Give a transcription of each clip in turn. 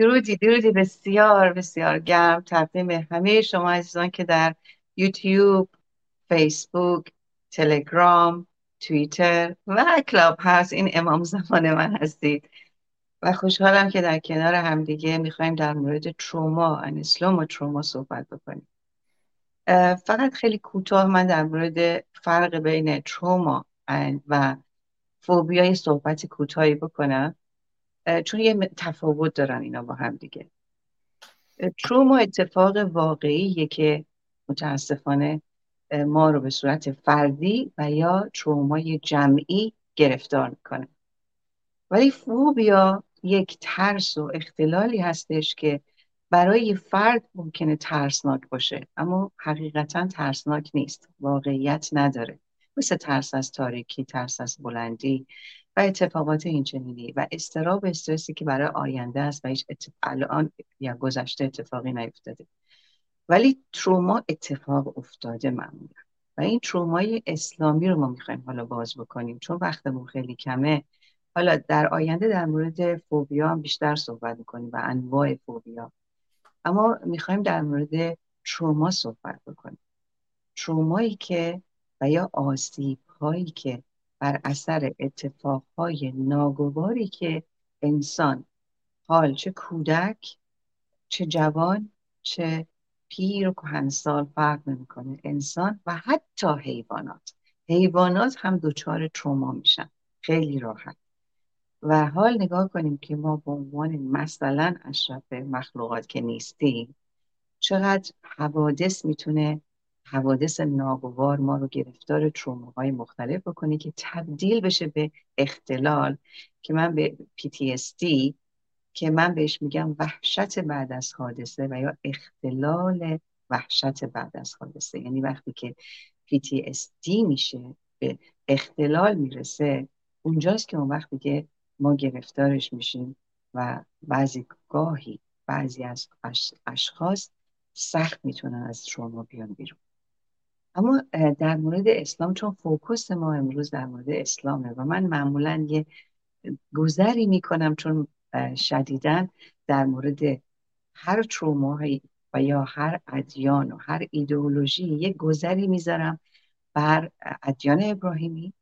درودی بسیار بسیار گرم تقدیم همه شما عزیزان که در یوتیوب، فیسبوک، تلگرام، توییتر و کلاب هاوس این امام زمان من هستید و خوشحالم که در کنار همدیگه میخوایم در مورد تروما، ان اسلام و تروما صحبت بکنیم. فقط خیلی کوتاه من در مورد فرق بین تروما و فوبیای صحبت کوتاهی بکنم چون یه تفاوت دارن اینا با هم دیگه. تروما اتفاق واقعیه که متاسفانه ما رو به صورت فردی و یا ترومای جمعی گرفتار میکنه. ولی فوبیا یک ترس و اختلالی هستش که برای فرد ممکنه ترسناک باشه اما حقیقتا ترسناک نیست، واقعیت نداره، مثل ترس از تاریکی، ترس از بلندی و اتفاقات اینچنینی و اضطراب استرسی که برای آینده است و هیچ الان یا گذشته اتفاقی نیفتاده. ولی تروما اتفاق افتاده معمولا و این ترومای اسلامی رو ما میخوایم حالا باز بکنیم چون وقتمون خیلی کمه. حالا در آینده در مورد فوبیا هم بیشتر صحبت میکنیم و انواع فوبیا، اما میخوایم در مورد تروما صحبت بکنیم. ترومایی که و یا آسیب هایی که بر اثر اتفاق های ناگواری که انسان، حال چه کودک، چه جوان، چه پیر و کهنسال فرق نمیکنه، انسان و حتی حیوانات هم دچار تروما میشن خیلی راحت. و حال نگاه کنیم که ما به عنوان مثلا اشرف مخلوقات که نیستیم چقدر حوادث میتونه، حوادث ناگوار ما رو گرفتار تروماهای مختلف بکنه که تبدیل بشه به اختلال که من به PTSD که من بهش میگم وحشت بعد از حادثه و یا اختلال وحشت بعد از حادثه. یعنی وقتی که PTSD میشه به اختلال میرسه اونجاست که اون وقتی که ما گرفتارش میشیم و بعضی از اشخاص سخت میتونن از تروما بیان بیرون. اما در مورد اسلام چون فوکوس ما امروز در مورد اسلامه و من معمولا یه گذری میکنم چون شدیداً در مورد هر تروماهایی و یا هر ادیان و هر ایدئولوژی یه گذری میذارم بر ادیان ابراهیمی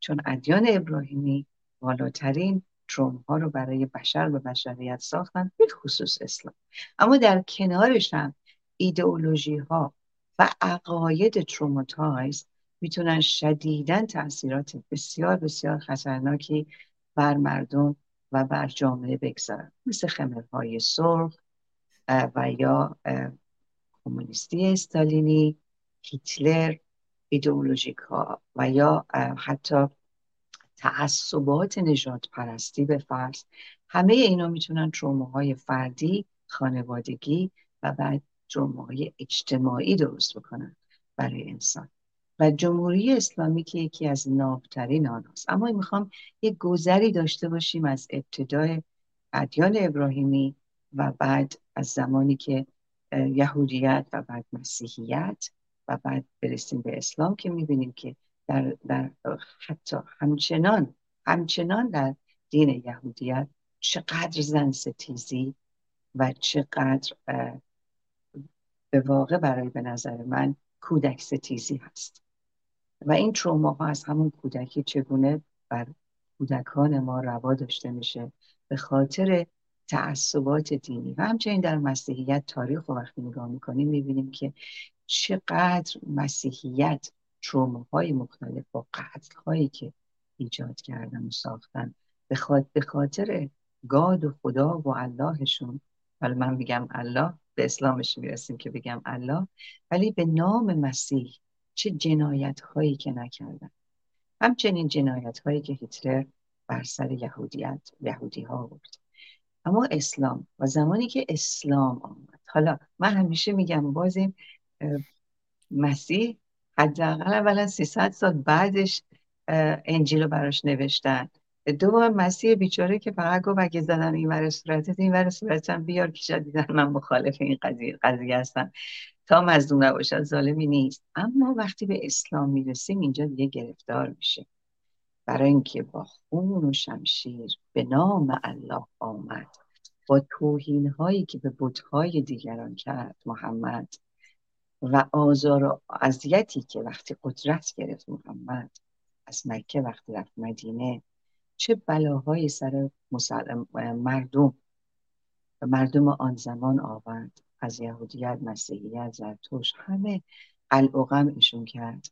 چون ادیان ابراهیمی بالاترین تروماها رو برای بشر و بشریت ساختن، به خصوص اسلام. اما در کنارش هم ایدئولوژی ها و عقاید تروماتایز میتونن شدیداً تأثیرات بسیار بسیار خطرناکی بر مردم و بر جامعه بگذارن، مثل خمرهای سرخ و یا کمونیستی استالینی، هیتلر، ایدئولوژیک ها و یا حتی تعصبات نژاد پرستی به فرض. همه اینا میتونن تروماهای فردی، خانوادگی و بعد تروماهای اجتماعی درست بکنن برای انسان و جمهوری اسلامی که یکی از نابترین آناست. اما میخوام یک گذری داشته باشیم از ابتدای ادیان ابراهیمی و بعد از زمانی که یهودیت و بعد مسیحیت و بعد برسیم به اسلام که میبینیم که در حتی همچنان در دین یهودیت چقدر زن ستیزی و چقدر به واقع برای به نظر من کودک ستیزی هست و این تروماها از همون کودکی چگونه بر کودکان ما روا داشته میشه به خاطر تعصبات دینی. و همچنین در مسیحیت تاریخ رو وقتی نگاه میکنیم میبینیم که چقدر مسیحیت تروماهای مختلف با قتل‌هایی که ایجاد کردن و ساختن به خاطر گاد و خدا و اللهشون، ولی من میگم الله، به اسلامش میرسیم که بگم الله، ولی به نام مسیح چه جنایت‌هایی که نکردن. همچنین جنایت‌هایی که هیتلر بر سر یهودی‌ها آورد. اما اسلام و زمانی که اسلام آمد، حالا من همیشه میگم باز این مسیح حداقل اولا 300 سال بعدش انجیل رو براش نوشتن، دوم مسیح بیچاره که فقط گفت اگه زدن این ور صورتم بیار که شدیدن من مخالف این قضیه هستم تا مظلوم نباشد، ظالمی نیست. اما وقتی به اسلام میرسیم اینجا دیگه گرفتار میشه برای اینکه با خون و شمشیر به نام الله آمد با توهین هایی که به بت های دیگران کرد محمد و آزار و اذیتی که وقتی قدرت گرفت محمد از مکه وقتی رفت مدینه چه بلاهای سر مردم آن زمان آورد، از یهودیت، مسیحیت، زرتشت همه قلع و قمعشون کرد.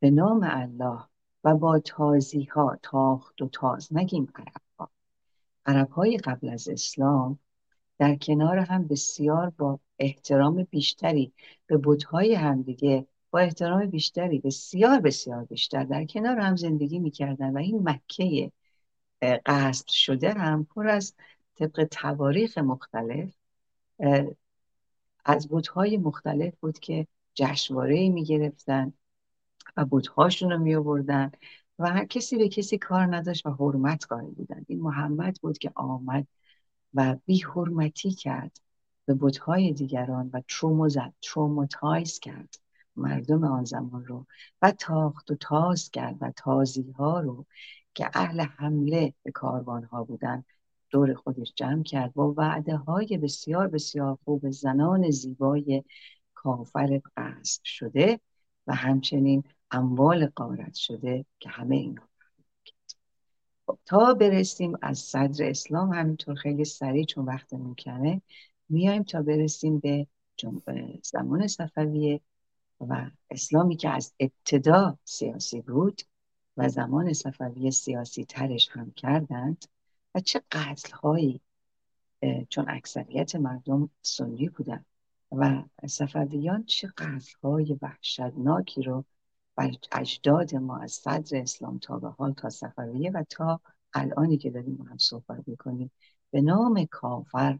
به نام الله و با تازیها، تاخت و تاز، نگیم عربها، عربهای قبل از اسلام در کنار هم بسیار با احترام بیشتری به بت‌های همدیگه با احترام بیشتری بسیار بیشتر در کنار هم زندگی می‌کردن و این مکه غصب شده هم پر از طبق تواریخ مختلف از بت‌های مختلف بود که جشنواره‌ای می‌گرفتن و بت‌هاشون رو می‌آوردن و هر کسی به کسی کار نداشت و حرمت قائل بودن. این محمد بود که آمد و بی حرمتی کرد به بت‌های دیگران و تروماتایز کرد مردم آن زمان رو و تاخت و تاز کرد و تازی‌ها رو که اهل حمله به کاروان‌ها بودن دور خودش جمع کرد با وعده‌های بسیار بسیار خوب زنان زیبای کافر غصب شده و همچنین اموال غارت شده که همه اینا تا برسیم از صدر اسلام. همینطور خیلی سریع چون وقت میکنه میایم تا برسیم به زمان صفویه و اسلامی که از ابتدا سیاسی بود و زمان صفویه سیاسی ترش هم کردند و چه قتل هایی، چون اکثریت مردم سنی بودن و صفویان چه قتل های وحشتناکی رو بر اجداد ما از صدر اسلام تا به حال تا صفویه و تا الانی که داریم هم صحبت میکنیم به نام کافر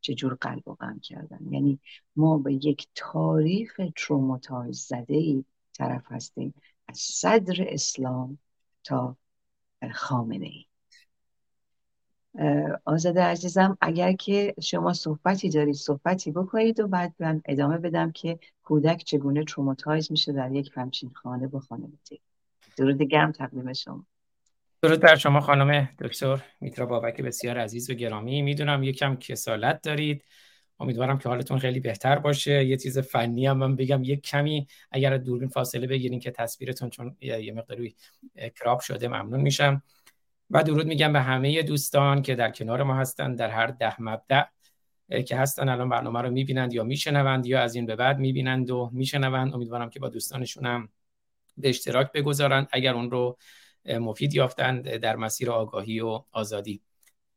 چجور قلب و غم کردن. یعنی ما به یک تاریخ تروماتایز زده‌ای طرف هستیم از صدر اسلام تا خامنه‌ای. آزاده عزیزم اگر که شما صحبتی دارید صحبتی بکنید و بعد من ادامه بدم که کودک چگونه تروماتایز میشه در یک همچین خانه با خانه بوده. درود گرم تقدیم شما. درود بر شما خانم دکتر میترا بابک بسیار عزیز و گرامی. میدونم یکم کسالت دارید، امیدوارم که حالتون خیلی بهتر باشه. یه چیز فنی هم من بگم، یک کمی اگر دوربین فاصله بگیرین که تصویرتون چون یه مقداری کراپ شده ممنون میشم. و درود میگم به همه دوستان که در کنار ما هستن در هر 10 مبدأ که هستن الان برنامه رو میبینند یا میشنوند یا از این به بعد میبینند و میشنوند. امیدوارم که با دوستانشون هم به اشتراک بگذارن اگر اون رو مفید یافتند در مسیر آگاهی و آزادی.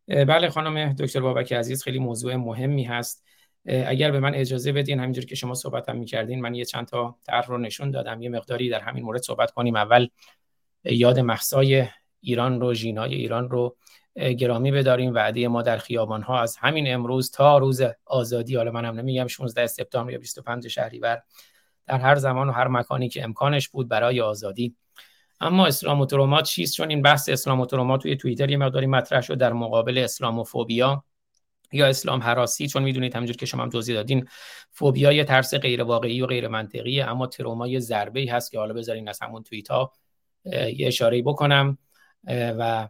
بله خانم دکتر بابک عزیز خیلی موضوع مهمی هست. اگر به من اجازه بدین همینجوری که شما صحبت هم میکردین من یه چند تا طرح رو نشون دادم یه مقداری در همین مورد صحبت کنیم. اول یاد مهسای ایران رو، ژینای ایران رو گرامی بداریم. وعده ما در خیابان‌ها از همین امروز تا روز آزادی، حالا من هم نمیگم 16 سپتامبر یا 25 شهریور، در هر زمان و هر مکانی که امکانش بود برای آزادی. اما اسلام و تروما چیست؟ چون این بحث اسلام و تروما توی توییتر یه مقداری مطرح شد در مقابل اسلاموفوبیا یا اسلام هراسی. چون میدونید همونجوری که شما هم توضیح دادین فوبیا یه ترس غیر واقعی و غیر منطقیه، اما تروما یه ضربه‌ای هست که حالا بذارین از همون توییت‌ها یه اشاره‌ای بکنم و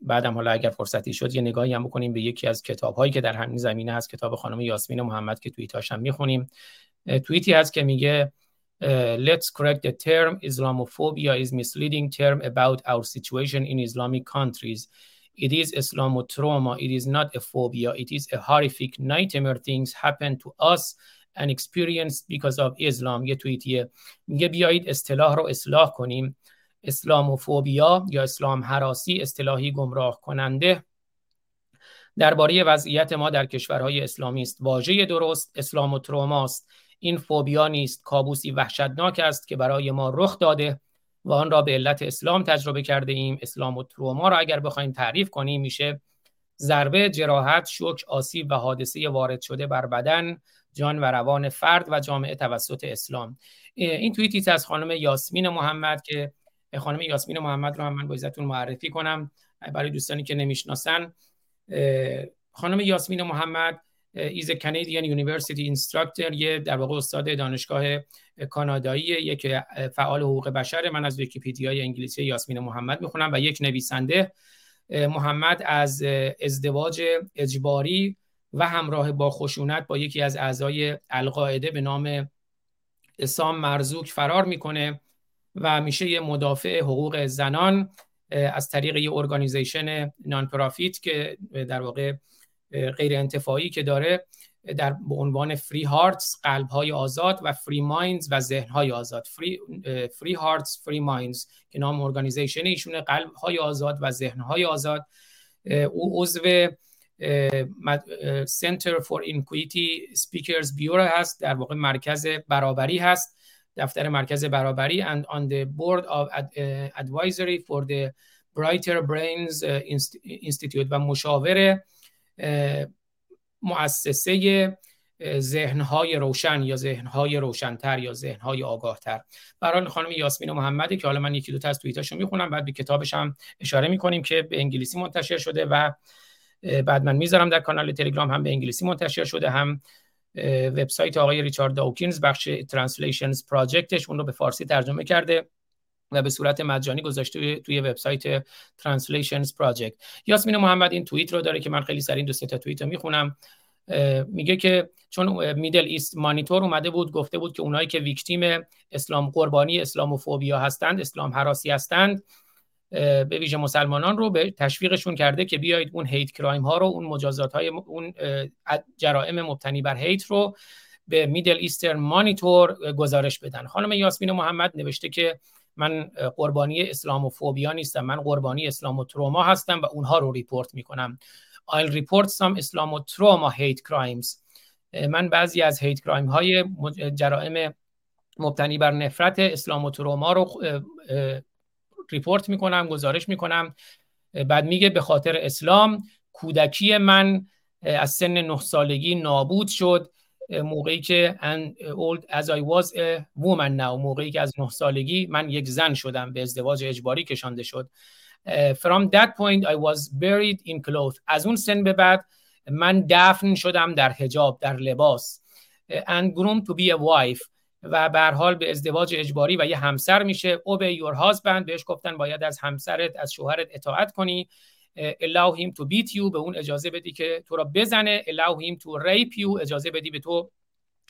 بعدم حالا اگر فرصتی شد یه نگاهی هم بکنیم به یکی از کتاب‌هایی که در همین زمینه هست، کتاب خانم یاسمین محمد که توییتاش هم می‌خونیم. توییتی هست که میگه Let's correct the term Islamophobia is misleading term about our situation in Islamic countries. It is Islamotrauma. It is not a phobia. It is a horrific nightmare things happen to us and experience because of Islam. یه توییتیه میگه بیایید اصطلاح رو اصلاح کنیم. اسلاموفوبیا یا اسلام هراسی اصطلاحی گمراه کننده درباره وضعیت ما در کشورهای اسلامی است. واژه درست اسلام و تروما است. این فوبیا نیست، کابوسی وحشتناک است که برای ما رخ داده و آن را به علت اسلام تجربه کرده ایم. اسلام و تروما را اگر بخوایم تعریف کنیم میشه ضربه، جراحت، شوک، آسیب و حادثه وارد شده بر بدن، جان و روان فرد و جامعه توسط اسلام. این توییتی از خانم یاسمین محمد که خانم یاسمین محمد رو هم من با اجازهتون معرفی کنم برای دوستانی که نمیشناسن. خانم یاسمین محمد is a Canadian University Instructor، یه در واقع استاد دانشگاه کاناداییه، یک فعال حقوق بشره. من از ویکی‌پدیای انگلیسی یاسمین محمد میخونم. و یک نویسنده محمد از ازدواج اجباری و همراه با خشونت با یکی از اعضای القاعده به نام سام مرزوک فرار میکنه و میشه یه مدافع حقوق زنان از طریق یه ارگانیزیشن نان پرافیت که در واقع غیر انتفاعی که داره در به عنوان فری هارتس، قلب‌های آزاد، و فری مایندز و ذهن‌های آزاد. فری هارتس فری مایندز که نام ارگانیزیشن ایشونه، قلب‌های آزاد و ذهن‌های آزاد. او عضو سنتر فور اینکویتی اسپیکرز بیورو هست، در واقع مرکز برابری هست، دفتر مرکز برابری. and on the board of advisory for the Brighter Brains Institute و مشاور مؤسسه ذهن‌های روشن یا ذهن‌های روشن‌تر یا ذهن‌های آگاه‌تر. برای خانم یاسمین محمد که حالا من یکی دو تا از توییتاشو میخونم، بعد به کتابش هم اشاره میکنیم که به انگلیسی منتشر شده و بعد من میذارم در کانال تلگرام، هم به انگلیسی منتشر شده، هم وبسایت آقای ریچارد داوکینز بخش Translations Projectش اون رو به فارسی ترجمه کرده و به صورت مجانی گذاشته توی وبسایت Translations Project. یاسمین محمد این توییت رو داره که من خیلی سریع دو سه تا توییت رو میخونم. میگه که چون میدل ایست مانیتور اومده بود گفته بود که اونایی که ویکتیم اسلام، قربانی اسلاموفوبیا هستند، اسلام هراسی هستند، به ویژه مسلمانان رو به تشویقشون کرده که بیایید اون هیت کرایم ها رو، اون مجازات های اون جرائم مبتنی بر هیت رو به میدل ایسترن مانیتور گزارش بدن. خانم یاسمین محمد نوشته که من قربانی اسلاموفوبیا نیستم، من قربانی اسلاموتروما هستم و اونها رو ریپورت میکنم. I'll report some Islamotrauma hate crimes. من بعضی از هیت کرایم های جرائم مبتنی بر نفرت اسلاموتروما رو ریپورت میکنم، گزارش میکنم. بعد میگه به خاطر اسلام کودکی من از سن 9 سالگی نابود شد، موقعی که and old as I was a woman now، موقعی که از 9 سالگی من یک زن شدم، به ازدواج اجباری کشانده شد. From that point I was buried in clothes. از اون سن به بعد من دفن شدم در حجاب، در لباس. And groomed to be a wife. و به هر حال به ازدواج اجباری و یه همسر میشه. Obey your husband. بهش گفتن باید از همسرت، از شوهرت اطاعت کنی. Allow him to beat you. به اون اجازه بدی که تو را بزنه. Allow him to rape you. اجازه بدی به تو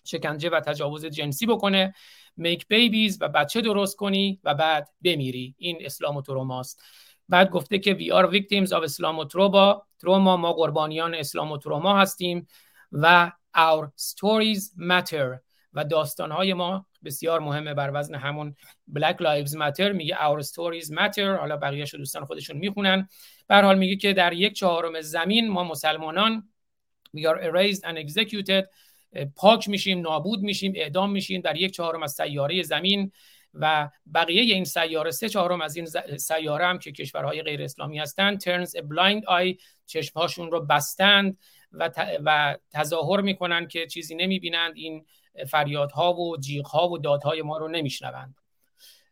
شکنجه و تجاوز جنسی بکنه. Make babies. و بچه درست کنی و بعد بمیری. این اسلام و تروماست. بعد گفته که we are victims of Islamotrauma، ما قربانیان اسلاموتروما هستیم، و our stories matter، و داستانهای ما بسیار مهمه، بر وزن همون Black Lives Matter. میگه our stories matter، حالا بقیه‌شو دوستان خودشون میخونن. به هر حال میگه که در 1/4 زمین ما مسلمانان we are erased and executed، پاک میشیم، نابود میشیم، اعدام میشیم در 1/4 از سیاره زمین، و بقیه این سیاره 3/4 از این سیاره هم که کشورهای غیر اسلامی هستند turns a blind eye، چشمهاشون رو بستند و تظاهر میکنن که چیزی نمیبینند، این فریادها و جیغها و دادهای ما رو نمیشنوند.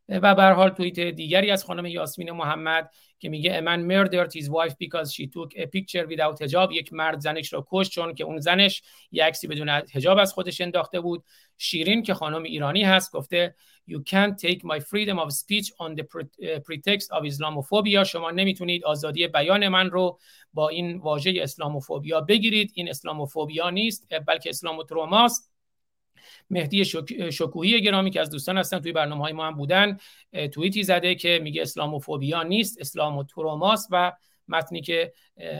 و به هر حال توییت دیگری از خانم یاسمین محمد که میگه من murdered his wife because she took a picture without hijab، یک مرد زنش رو کشت چون که اون زنش یه عکسی بدون حجاب از خودش انداخته بود. شیرین که خانم ایرانی هست گفته you can't take my freedom of speech on the pretext of Islamophobia. شما نمیتونید آزادی بیان من رو با این واژه اسلاموفوبیا بگیرید، این اسلاموفوبیا نیست بلکه اسلاموتروماست. مهدی شکوهی گرامی که از دوستان هستن توی برنامه‌های ما هم بودن توییتی زده که میگه اسلاموفوبیا نیست، اسلاموتروماست، و متنی که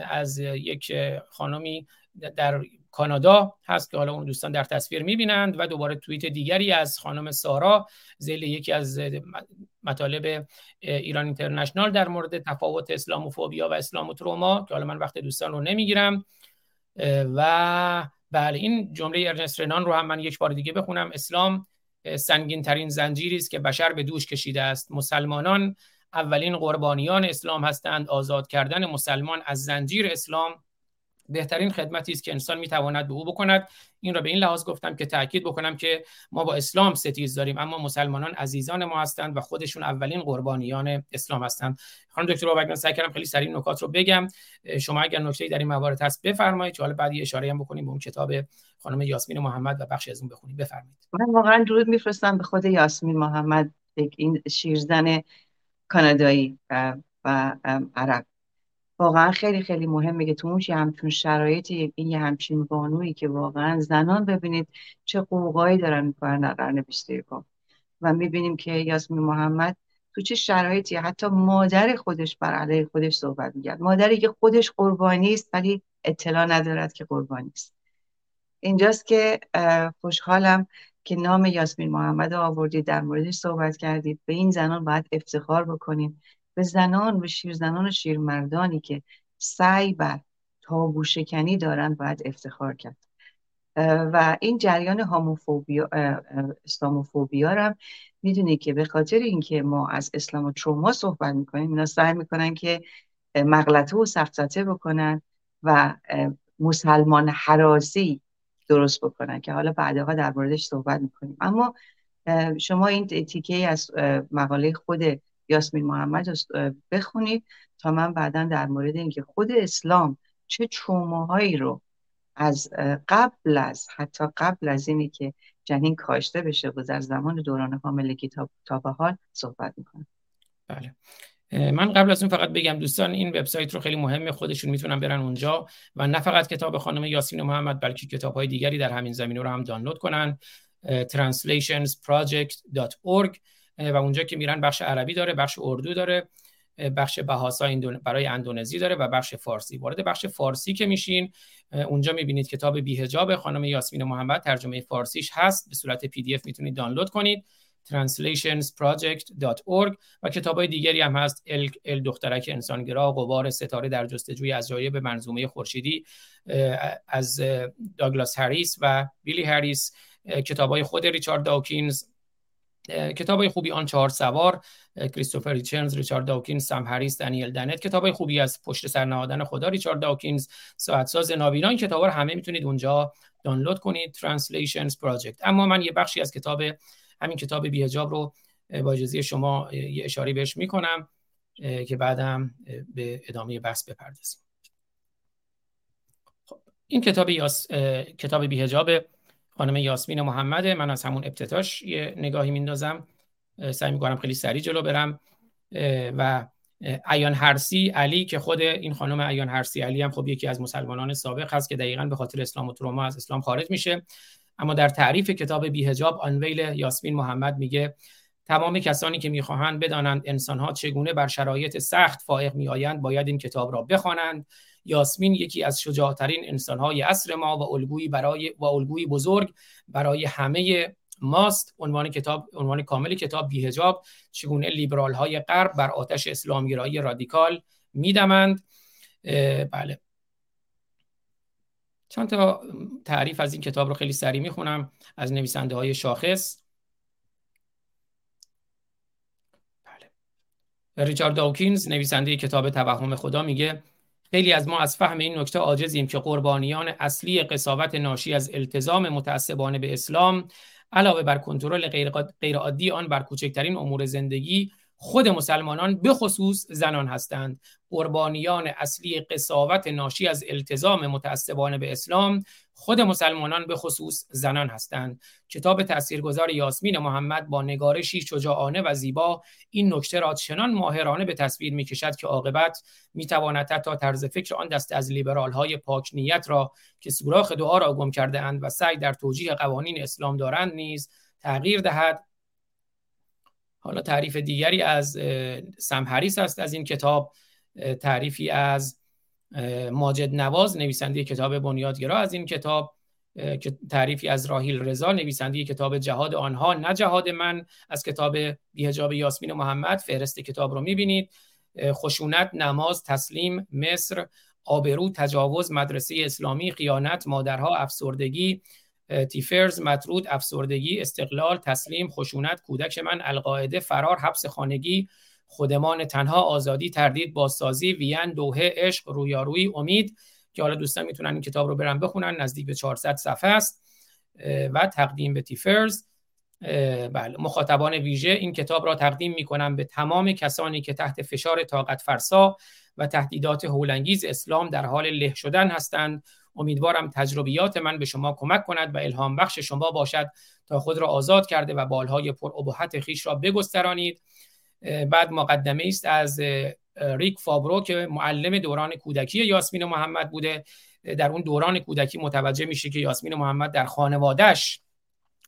از یک خانمی در کانادا هست که حالا اون دوستان در تصویر میبینند. و دوباره توییت دیگری از خانم سارا ذیل یکی از مطالب ایران اینترنشنال در مورد تفاوت اسلاموفوبیا و اسلاموتروما که حالا من وقت دوستان رو نمیگیرم. و بله، این جمله ارنست رنان رو هم من یک بار دیگه بخونم. اسلام سنگین ترین زنجیری است که بشر به دوش کشیده است. مسلمانان اولین قربانیان اسلام هستند. آزاد کردن مسلمان از زنجیر اسلام بهترین خدمتی است که انسان میتواند به او بکند. این را به این لحاظ گفتم که تأکید بکنم که ما با اسلام ستیز داریم، اما مسلمانان عزیزان ما هستند و خودشون اولین قربانیان اسلام هستند. خانم دکتر بابک، من سعی کردم خیلی سریع نکات رو بگم، شما اگر نکته‌ای در این موارد هست بفرمایید، حالا بعد یه اشاره هم بکنیم به اون کتاب خانم یاسمین محمد و بخشی از اون بخونیم. بفرمایید. من واقعا درود می‌فرستم به خود یاسمین محمد، این شیرزن کانادایی و عرب. واقعا خیلی خیلی مهمه که تو اون همچون شرایطی این یه همچین بانویی که واقعا زنان ببینید چه قوقایی دارن میکنن در قرن 21 و میبینیم که یاسمین محمد تو چه شرایطی حتی مادر خودش بر علیه خودش صحبت میگرد، مادری که خودش قربانی است ولی اطلاع ندارد که قربانی است. اینجاست که خوشحالم که نام یاسمین محمد آوردید، در موردش صحبت کردید. به این زنان باید افتخار بکنیم، به زنان، به شیرزنان و شیرمردانی که سعی بر تابو شکنی دارن باید افتخار کرد. و این جریان اسلاموفوبیا هم میدونی که به خاطر اینکه ما از اسلام و تروما صحبت میکنیم، اینا سعی میکنن که مغلطه و سفسطه بکنن و مسلمان حراسی درست بکنن که حالا بعدها در موردش صحبت میکنیم. اما شما این تیکه از مقاله خود یاسمین محمد بخونید تا من بعداً در مورد اینکه خود اسلام چه تروماهایی رو از قبل از حتی قبل از اینی که جنین کاشته بشه و در زمان دوران حاملگی تا به حال صحبت میکنم. بله، من قبل از اون فقط بگم دوستان این وبسایت رو خیلی مهمه، خودشون میتونن برن اونجا و نه فقط کتاب خانم یاسمین محمد بلکه کتاب‌های دیگری در همین زمینه رو هم دانلود کنن. translationsproject.org و اونجا که میرن بخش عربی داره، بخش اردو داره، بخش بهاسا برای اندونزی داره و بخش فارسی. وارد بخش فارسی که میشین اونجا میبینید کتاب بی‌حجاب خانم یاسمین محمد، ترجمه فارسیش هست، به صورت PDF میتونید دانلود کنید. translationsproject.org و کتابای دیگری هم هست، ال دخترک انسانگرا، غبار ستاره در جستجوی عجایب منظومه خورشیدی از داگلاس هریس و بیلی هریس، کتابای خود ریچارد داوکینز، کتابای خوبی آن چهار سوار کریستوفر هیچنز، ریچارد داوکینز، سم هریس، دنیل دنت، کتابای خوبی از پشت سر نهادن خدا ریچارد داوکینز، ساعت ساز نابینا، این کتابا رو همه میتونید اونجا دانلود کنید. Translations Project. اما من یه بخشی از همین کتاب بی‌حجاب رو با اجازه شما یه اشاره بهش میکنم که بعدم به ادامه بحث بپردازیم. خب این کتاب بی‌حجاب خانم یاسمین محمد، من از همون ابتداش یه نگاهی میندازم، سعی میکنم خیلی سریع جلو برم. و ایان هرسی علی که خود این خانم ایان هرسی علی هم خب یکی از مسلمانان سابق هست که دقیقاً به خاطر اسلام و تروما از اسلام خارج میشه، اما در تعریف کتاب بی‌حجاب آنویل یاسمین محمد میگه تمام کسانی که میخواهند بدانند انسانها چگونه بر شرایط سخت فائق میآیند باید این کتاب را بخوانند. یاسمین یکی از شجاعترین انسانهای عصر ما و الگویی بزرگ برای همه ماست. عنوان کامل کتاب بی‌حجاب، چگونه لیبرالهای غرب بر آتش اسلامگرایی رادیکال میدمند. بله، چند تا تعریف از این کتاب رو خیلی سریع میخونم از نویسنده های شاخص. بله. ریچارد داوکینز نویسنده کتاب توهم خدا میگه خیلی از ما از فهم این نکته عاجزیم که قربانیان اصلی قساوت ناشی از التزام متعصبانه به اسلام علاوه بر کنترل غیر عادی آن بر کوچکترین امور زندگی خود مسلمانان به خصوص زنان هستند. قربانیان اصلی قساوت ناشی از التزام متعصبانه به اسلام خود مسلمانان به خصوص زنان هستند. کتاب تاثیرگذار یاسمین محمد با نگارشی شجاعانه و زیبا این نکته را چنان ماهرانه به تصویر می‌کشد که عاقبت می‌تواند حتی طرز فکر آن دسته از لیبرال‌های پاک نیت را که سوراخ دعا را گم کرده اند و سعی در توجیه قوانین اسلام دارند نیز تغییر دهد. حالا تعریف دیگری از سم هریس است از این کتاب، تعریفی از ماجد نواز نویسنده کتاب بنیادگرا از این کتاب، تعریفی از راحیل رضا نویسنده کتاب جهاد آنها نه جهاد من از کتاب بی‌حجاب یاسمین محمد. فهرست کتاب رو می‌بینید: خشونت، نماز، تسلیم، مصر، آبرو، تجاوز، مدرسه اسلامی، خیانت، مادرها، افسردگی، تیفرز، مطرود، افسردگی، استقلال، تسلیم، خشونت، کودک من، القاعده، فرار، حبس خانگی، خودمان تنها، آزادی، تردید، بازسازی، وین، دوحه، عشق، رویارویی، امید که حالا دوستان میتونن این کتاب رو برن بخونن، نزدیک به 400 صفحه است و تقدیم به تیفرز. بله، مخاطبان ویژه این کتاب را تقدیم میکنم به تمام کسانی که تحت فشار طاقت فرسا و تهدیدات هولانگیز اسلام در حال له شدن هستند. امیدوارم تجربیات من به شما کمک کند و الهام بخش شما باشد تا خود را آزاد کرده و بالهای پر ابهت خیش را بگسترانید. بعد مقدمه است از ریک فابرو که معلم دوران کودکی یاسمین محمد بوده، در اون دوران کودکی متوجه میشه که یاسمین محمد در خانوادهش،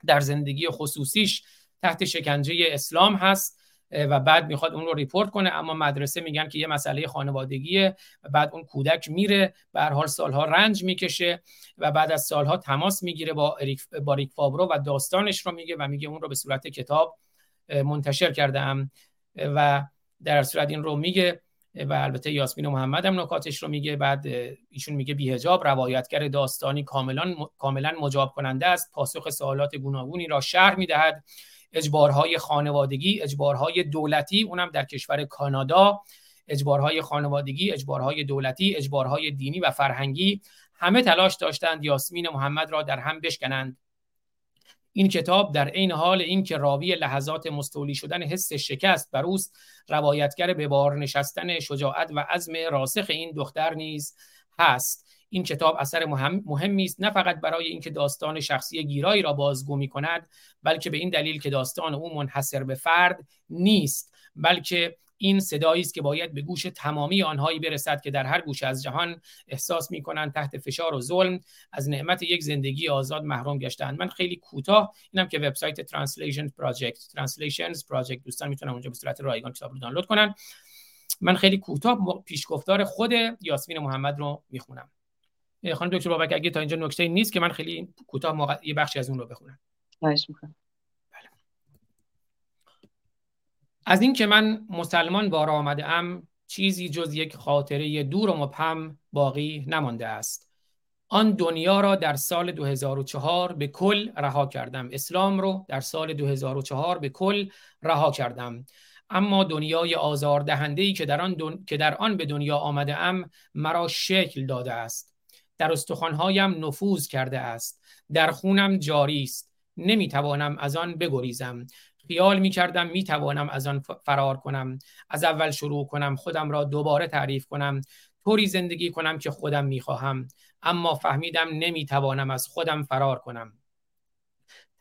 در زندگی خصوصیش تحت شکنجه اسلام هست و بعد میخواد اون رو ریپورت کنه، اما مدرسه میگن که یه مسئله خانوادگیه و بعد اون کودک میره، به هر حال سالها رنج میکشه و بعد از سالها تماس میگیره با ریک فابرو و داستانش رو میگه و میگه اون رو به صورت کتاب منتشر کردم و در صورت این رو میگه و البته یاسمین محمد هم نکاتش رو میگه. بعد ایشون میگه بی‌حجاب روایتگر داستانی کاملا مجاب کننده است، پاسخ سوالات گوناگونی را شرح میدهد، اجبارهای خانوادگی، اجبارهای دولتی، اونم در کشور کانادا، اجبارهای خانوادگی، اجبارهای دولتی، اجبارهای دینی و فرهنگی، همه تلاش داشتند یاسمین محمد را در هم بشکنند. این کتاب در عین حال اینکه راوی لحظات مستولی شدن حس شکست بر اوست، روایتگر به بار نشستن شجاعت و عزم راسخ این دختر نیز هست. این کتاب اثر مهمی است، نه فقط برای اینکه داستان شخصی گیرایی را بازگو می‌کند، بلکه به این دلیل که داستان او منحصر به فرد نیست، بلکه این صدایی است که باید به گوش تمامی آنهایی برسد که در هر گوشه از جهان احساس می‌کنند تحت فشار و ظلم از نعمت یک زندگی آزاد محروم گشتند. من خیلی کوتاه اینم که وبسایت Translations Project دوستان میتونن اونجا به صورت رایگان کتاب رو دانلود کنن. من خیلی کوتاه پیشگفتار خود یاسمین محمد رو میخونم. خانم دکتر بابک اگه تا اینجا نکته نیست که من خیلی کوتاه یه بخشی از اون رو بخونم. خواهش می‌کنم. از این که من مسلمان بار آمده ام چیزی جز یک خاطره دور و مبهم باقی نمانده است. آن دنیا را در سال 2004 به کل رها کردم. اسلام رو در سال 2004 به کل رها کردم. اما دنیای آزاردهنده‌ای که در آن به دنیا آمده ام مرا شکل داده است. در استخوان‌هایم نفوذ کرده است. در خونم جاری است. نمیتوانم از آن بگریزم. خیال می‌کردم می‌توانم از آن فرار کنم، از اول شروع کنم، خودم را دوباره تعریف کنم، طوری زندگی کنم که خودم می‌خواهم، اما فهمیدم نمی‌توانم از خودم فرار کنم.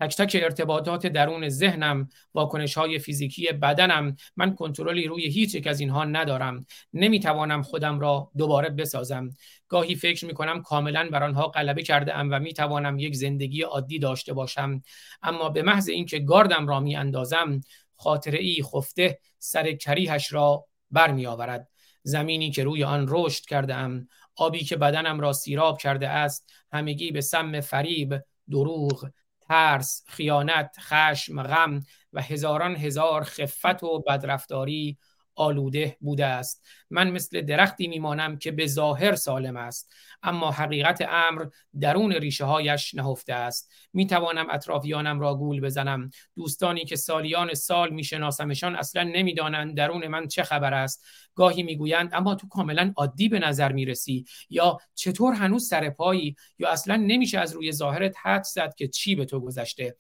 تک تک ارتباطات درون ذهنم، واکنش‌های فیزیکی بدنم، من کنترلی روی هیچ یک از اینها ندارم. نمی‌توانم خودم را دوباره بسازم. گاهی فکر می‌کنم کاملاً بر آنها غلبه کرده‌ام و می‌توانم یک زندگی عادی داشته باشم، اما به محض اینکه گاردم را می‌اندازم، خاطره‌ای خفته سر کریهش را برمی‌آورد. زمینی که روی آن رشد کرده‌ام، آبی که بدنم را سیراب کرده است، همگی به سم فریب، دروغ، ترس، خیانت، خشم، غم و هزاران هزار خفت و بدرفتاری آلوده بوده است. من مثل درختی میمانم که به ظاهر سالم است، اما حقیقت امر درون ریشه هایش نهفته است. میتوانم اطرافیانم را گول بزنم. دوستانی که سالیان سال میشناسمشان اصلا نمیدانند درون من چه خبر است. گاهی میگویند اما تو کاملا عادی به نظر میرسی، یا چطور هنوز سرپایی، یا اصلا نمیشه از روی ظاهرت حدس زد که چی به تو گذشته.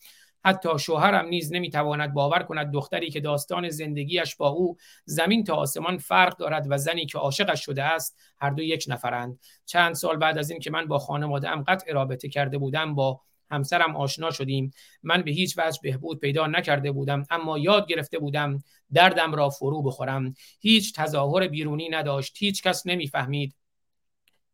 حتی شوهرم نیز نمیتواند باور کند دختری که داستان زندگیش با او زمین تا آسمان فرق دارد و زنی که عاشقش شده است هر دو یک نفرند. چند سال بعد از این که من با خانواده‌ام قطع رابطه کرده بودم، با همسرم آشنا شدیم. من به هیچ وجه بهبود پیدا نکرده بودم، اما یاد گرفته بودم دردم را فرو بخورم. هیچ تظاهر بیرونی نداشت، هیچ کس نمیفهمید.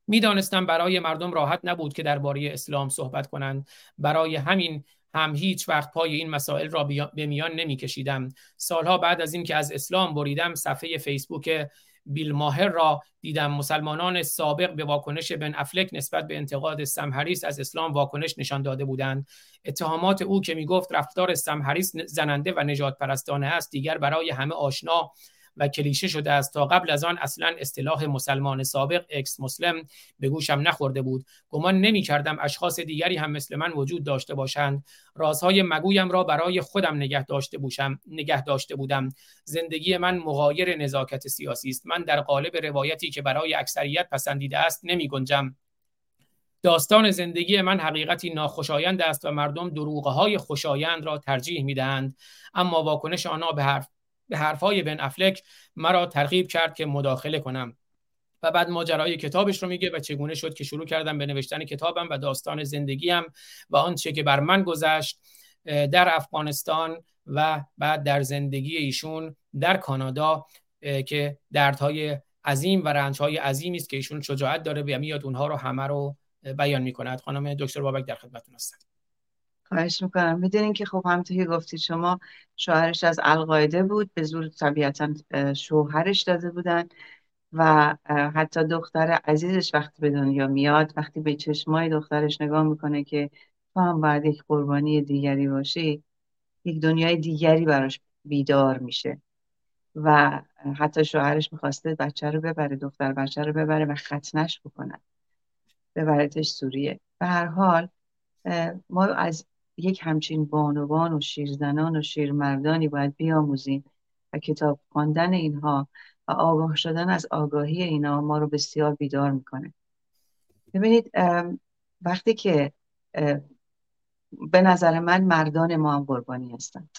میدانستم برای مردم راحت نبود که درباره اسلام صحبت کنند، برای همین هم هیچ وقت پای این مسائل را به میان نمی کشیدم. سالها بعد از این که از اسلام بریدم، صفحه فیسبوک بیل ماهر را دیدم. مسلمانان سابق به واکنش بن افلک نسبت به انتقاد سم هریس از اسلام واکنش نشان داده بودند. اتهامات او که می گفت رفتار سم هریس زننده و نجات پرستانه است، دیگر برای همه آشنا و کلیشه شده است. تا قبل از آن اصلا اصطلاح مسلمان سابق، اکس مسلم، به گوشم نخورده بود. گمان نمی کردم اشخاص دیگری هم مثل من وجود داشته باشند. رازهای مگویم را برای خودم نگه داشته بودم. زندگی من مغایر نزاکت سیاسی است. من در قالب روایتی که برای اکثریت پسندیده است نمی گنجم. داستان زندگی من حقیقتی ناخوشایند است و مردم دروغهای خوشایند را ترجیح می دهند. اما واکنش آنها به حرفهای بن افلک مرا ترغیب کرد که مداخله کنم و بعد ماجرای کتابش رو میگه و چگونه شد که شروع کردم به نوشتن کتابم و داستان زندگیم و آنچه که بر من گذشت در افغانستان و بعد در زندگی ایشون در کانادا که دردهای عظیم و رنجهای عظیمی است که ایشون شجاعت داره به میاد اونها رو همه رو بیان می‌کند. خانم دکتر بابک در خدمتتون هستم. خواهش می‌کنم. می‌دونین که خب همونطور که گفتید شما، شوهرش از القاعده بود، به زور طبیعتاً شوهرش داده بودن و حتی دختر عزیزش وقتی به دنیا میاد، وقتی به چشمای دخترش نگاه میکنه که تو هم باید یک قربانی دیگری باشی، یک دنیای دیگری براش بیدار میشه و حتی شوهرش میخواسته بچه رو ببره، دختر بچه رو ببره و ختنش بکنن، ببرتش سوریه. به هر حال ما از یک همچین بانوان و شیرزنان و شیرمردانی باید بیاموزیم و کتاب خواندن اینها و آگاه شدن از آگاهی اینا ما رو بسیار بیدار میکنه. ببینید وقتی که به نظر من مردان ما هم قربانی هستند،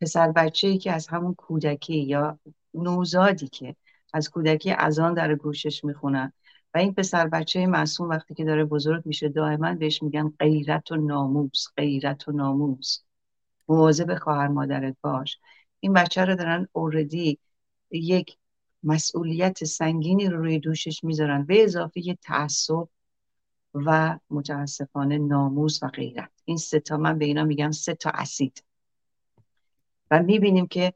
پسر بچه‌ای که از همون کودکی یا نوزادی که از کودکی اذان در گوشش میخونن و این پسر بچه معصوم وقتی که داره بزرگ میشه دائما بهش میگن غیرت و ناموس، غیرت و ناموس، مواظب خواهر مادرت باش. این بچه رو دارن اوردی یک مسئولیت سنگینی رو روی دوشش میذارن، به اضافه یه تعصب و متاسفانه ناموس و غیرت. این سه تا، من به اینا میگم سه تا اسید. و میبینیم که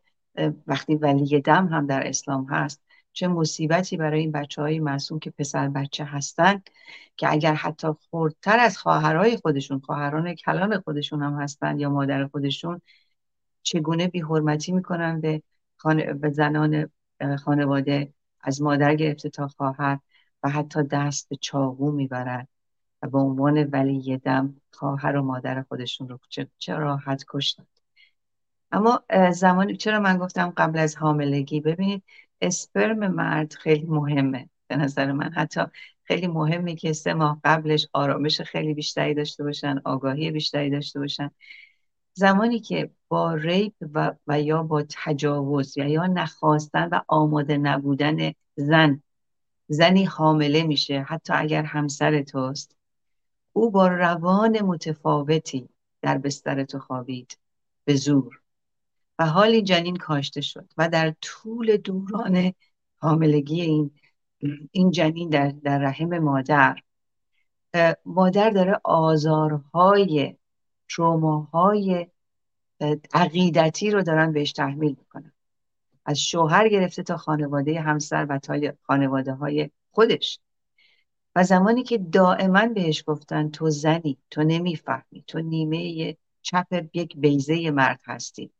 وقتی ولی دم هم در اسلام هست چه مصیبتی برای این بچه‌های معصوم که پسر بچه هستن، که اگر حتی خردتر از خواهرای خودشون، خواهران کلان خودشون هم هستن یا مادر خودشون، چگونه بی‌حرمتی میکنن به زنان خانواده، از مادر گرفته تا خواهر و حتی دست به چاقو میبرن و به عنوان ولی دم خواهر و مادر خودشون رو چه راحت کشتن. اما زمانی، چرا من گفتم قبل از حاملگی، ببینید اسپرم مرد خیلی مهمه به نظر من، حتی خیلی مهمه که 3 ماه قبلش آرامش خیلی بیشتری داشته باشن، آگاهی بیشتری داشته باشن. زمانی که با ریپ و یا با تجاوز یا نخواستن و آماده نبودن زنی حامله میشه، حتی اگر همسر توست، او با روان متفاوتی در بستر تو خوابید به زور و حالی جنین کاشته شد و در طول دوران حاملگی این جنین در رحم مادر داره آزارهای، تروماهای عقیدتی رو دارن بهش تحمیل میکنن، از شوهر گرفته تا خانواده همسر و تا خانواده های خودش. و زمانی که دائما بهش گفتن تو زنی، تو نمیفهمی، تو نیمه چپ یک بیضه مرد هستی،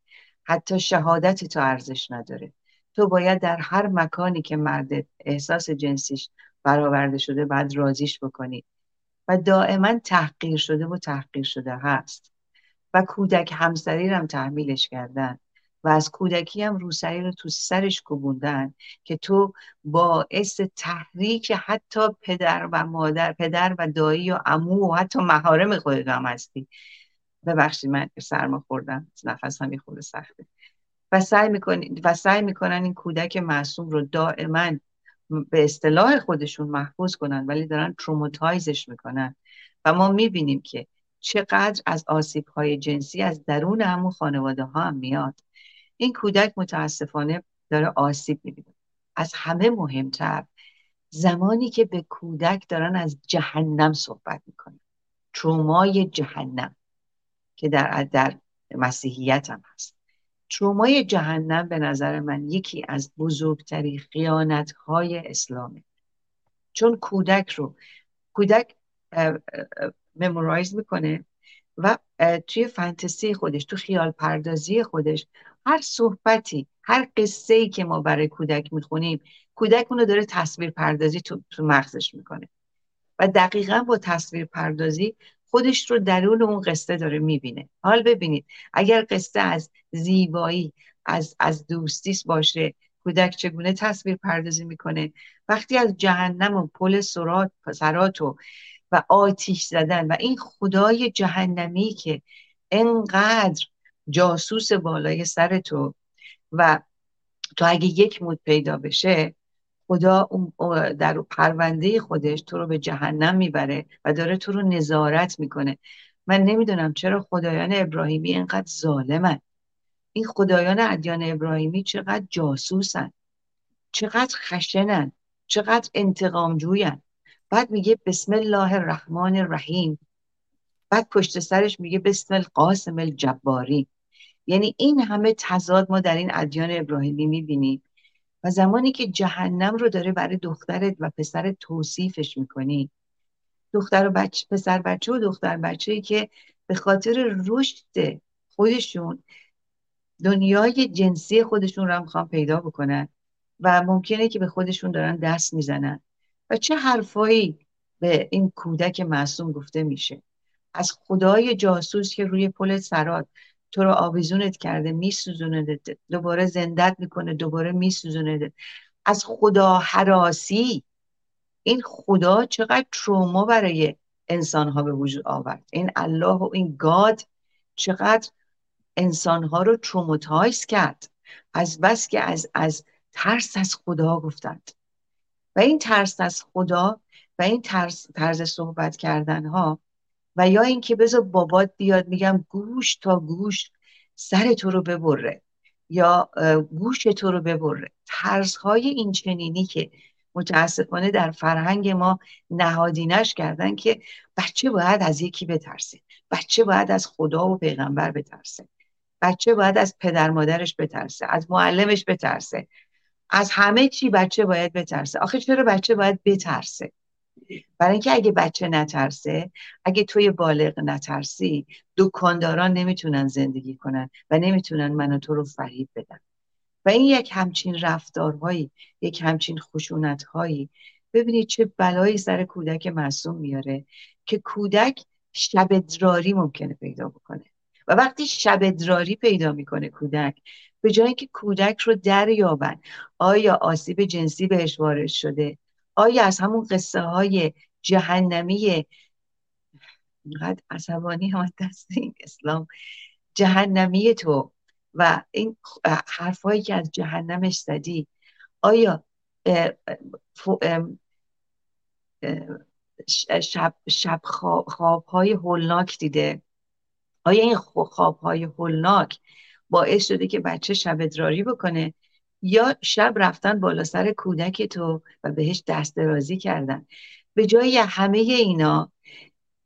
حتی شهادت تو ارزش نداره، تو باید در هر مکانی که مرد احساس جنسیش برآورده شده باید راضیش بکنی، و دائما تحقیر شده و تحقیر شده هست و کودک همسری رو هم تحمیلش کردن و از کودکی هم روسری رو تو سرش کوبوندن که تو باعث تحریک حتی پدر و مادر، پدر و دایی و عمو و حتی محارم خودت هم هستی. ببخشید من سرما خوردم، نفس هم یه خورده سخته. و سعی میکنن این کودک معصوم رو دائما به اصطلاح خودشون محفوظ کنن، ولی دارن تروماتایزش میکنن و ما میبینیم که چقدر از آسیب‌های جنسی از درون همون خانواده ها هم میاد. این کودک متاسفانه داره آسیب میبینه. از همه مهمتر زمانی که به کودک دارن از جهنم صحبت میکنن، ترومای جهنم که در مسیحیت هم هست. ترومای جهنم به نظر من یکی از بزرگترین خیانت‌های اسلامه، چون کودک ممورایز میکنه و توی فانتزی خودش، تو خیال پردازی خودش، هر صحبتی، هر قصه‌ای که ما برای کودک میخونیم، کودک اونو داره تصویر پردازی تو مغزش میکنه و دقیقاً با تصویر پردازی خودش رو درون اون قصه داره میبینه. حال ببینید اگر قصه از زیبایی، از دوستیست باشه، کودک چگونه تصویر پردازی میکنه؟ وقتی از جهنم و پل سرات و آتیش زدن و این خدای جهنمی که انقدر جاسوس بالای سر تو و تو اگه یک مود پیدا بشه، خدا در پرونده خودش تو رو به جهنم میبره و داره تو رو نظارت میکنه. من نمیدونم چرا خدایان ابراهیمی اینقدر ظالمن. این خدایان ادیان ابراهیمی چقدر جاسوسن، چقدر خشنن، چقدر انتقامجوین. بعد میگه بسم الله الرحمن الرحیم، بعد پشت سرش میگه بسم القاسم الجباری. یعنی این همه تضاد ما در این ادیان ابراهیمی میبینیم و زمانی که جهنم رو داره برای دخترت و پسرت توصیفش میکنی، دختر و بچه، پسر بچه و دختر بچه‌ای که به خاطر رشد خودشون دنیای جنسی خودشون رو هم میخوان پیدا بکنن و ممکنه که به خودشون دارن دست میزنن و چه حرفایی به این کودک معصوم گفته میشه. از خدای جاسوس که روی پل صراط تو رو آویزونت کرده، میسوزوندت، دوباره زندت میکنه، دوباره میسوزوندت. از خدا هراسی. این خدا چقدر تروما برای انسانها به وجود آورد. این الله و این گاد چقدر انسانها رو تروماتایز کرد، از بس که از ترس از خدا گفتند. و این ترس از خدا و این طرز صحبت کردن ها و یا این که بذار بابات بیاد میگم گوش تا گوش سر تو رو ببره یا گوش تو رو ببره، طرزهای این چنینی که متاسفانه در فرهنگ ما نهادینش کردن که بچه باید از یکی بترسه، بچه باید از خدا و پیغمبر بترسه، بچه باید از پدر مادرش بترسه، از معلمش بترسه، از همه چی بچه باید بترسه. آخه چرا بچه باید بترسه؟ برای اینکه اگه بچه نترسه، اگه توی بالغ نترسی، دکانداران نمیتونن زندگی کنن و نمیتونن منو تو رو فریب بدن. و این یک همچین رفتارهایی، یک همچین خشونتهایی ببینید چه بلایی سر کودک معصوم میاره که کودک شب ادراری ممکنه پیدا بکنه. و وقتی شب ادراری پیدا میکنه کودک، به جایی که کودک رو دریابن آیا آسیب جنسی بهش وارد شده، آیا از همون قصه های جهنمی، اینقدر عصبانی هم دست این اسلام، جهنمی تو و این حرفایی که از جهنمش زدی، آیا شب خوابهای هولناک دیده، آیا این خوابهای هولناک باعث شده که بچه شب ادراری بکنه یا شب رفتن بالا سر کودک تو و بهش دست درازی کردن. به جای همه اینا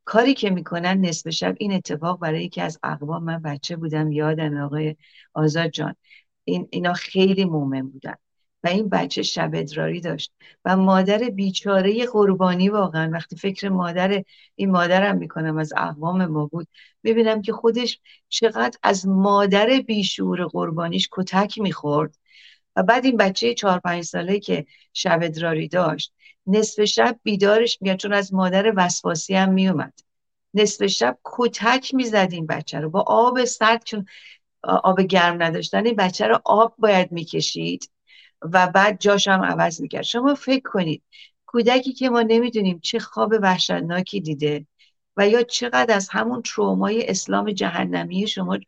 کاری که میکنن نصف شب، این اتفاق برای یکی از اقوام، من بچه بودم یادم آقای آزاد جان، اینا خیلی مومن بودن و این بچه شب ادراری داشت و مادر بیچاره قربانی، واقعا وقتی فکر مادر این مادرم میکنم از اقوام ما بود، میبینم که خودش چقدر از مادر بیشعور قربانیش کتک میخورد. و بعد این بچه 4-5 ساله که شب ادراری داشت نصف شب بیدارش میگن، چون از مادر وسواسی هم میومد، نصف شب کتک میزد این بچه رو با آب سرد، چون آب گرم نداشتن این بچه رو آب باید میکشید و بعد جاش هم عوض میکرد. شما فکر کنید کودکی که ما نمیدونیم چه خواب وحشتناکی دیده و یا چقدر از همون ترومای اسلام جهنمی شما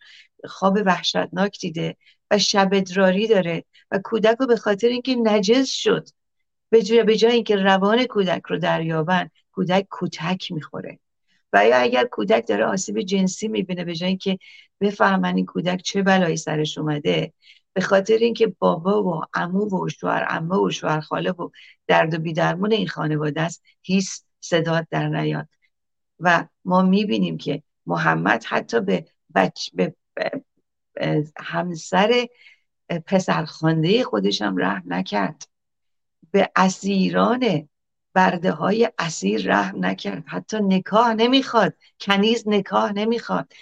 خواب وحشتناک دیده و شب ادراری داره و کودک رو به خاطر اینکه نجس شد، به جای اینکه روان کودک رو دریابن، کودک کتک میخوره. و یا اگر کودک داره آسیب جنسی میبینه، به جای اینکه بفهمن این کودک چه بلایی سرش اومده، به خاطر اینکه بابا و عمو و شوهر عمه و شوهر خاله و درد و بیدرمون این خانواده است، هیچ صدا در نیاد. و ما میبینیم که محمد حتی به همسر پسرخوانده خودش هم رحم نکرد، به اسیران برده های اسیر رحم نکرد، حتی نکاح نمیخواد، کنیز نکاح نمیخواد.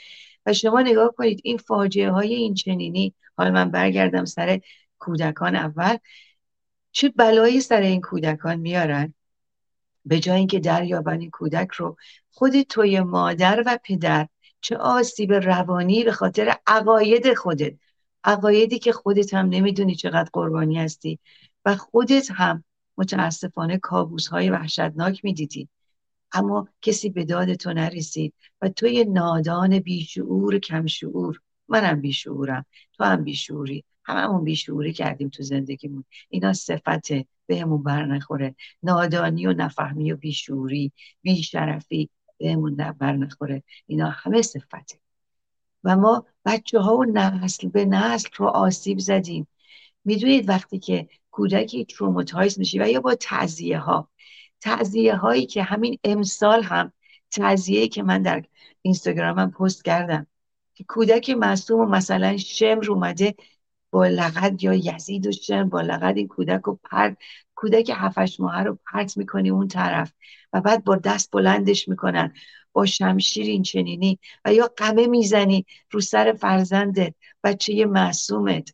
و شما نگاه کنید این فاجعه های این چنینی، حالا من برگردم سر کودکان اول، چه بلایی سر این کودکان میارن. به جای اینکه دریابن این کودک رو، خود توی مادر و پدر چه آسیب روانی به خاطر عقاید خودت، عقایدی که خودت هم نمیدونی چقدر قربانی هستی و خودت هم متاسفانه کابوس‌های وحشتناک میدیدی، اما کسی به داد تو نرسید و توی نادان بیشعور کمشعور، منم بیشعورم، تو هم بیشعوری، هممون بیشعوری کردیم تو زندگیمون. اینا صفته، بهمون بر نخوره، نادانی و نفهمی و بیشعوری، بیشرفی بهمون بر نخوره، اینا همه صفته. و ما بچه ها و نسل به نسل رو آسیب زدیم. میدونید وقتی که کودکی تروماتایز میشه و یا با تعزیه هایی که همین امسال هم تعزیه‌ای که من در اینستاگرامم پست کردم که کودک معصوم و مثلا شمر اومده با لغد یا یزید و شمر با لغد این کودک رو پرد، کودک 7-8 ماهه رو پرت میکنی اون طرف و بعد با دست بلندش میکنن، با شمشیر این چنینی و یا قمه میزنی رو سر فرزندت، بچه معصومت،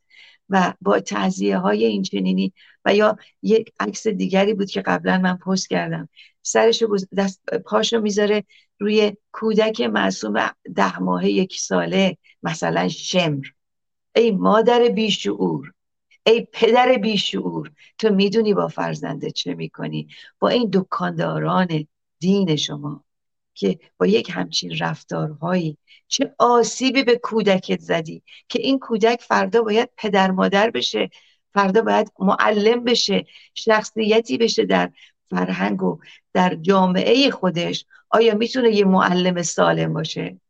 و با تعزیه های این چنینی. و یا یک عکس دیگری بود که قبلا من پست کردم، سرشو پاشو میذاره روی کودک معصوم 10 ماهه 1 ساله مثلا شمر. ای مادر بیشعور، ای پدر بیشعور، تو میدونی با فرزنده چه میکنی؟ با این دکانداران دین شما که با یک همچین رفتارهایی چه آسیبی به کودکت زدی که این کودک فردا باید پدر مادر بشه، فردا باید معلم بشه، شخصیتی بشه در فرهنگ و در جامعه خودش. آیا میتونه یه معلم سالم باشه؟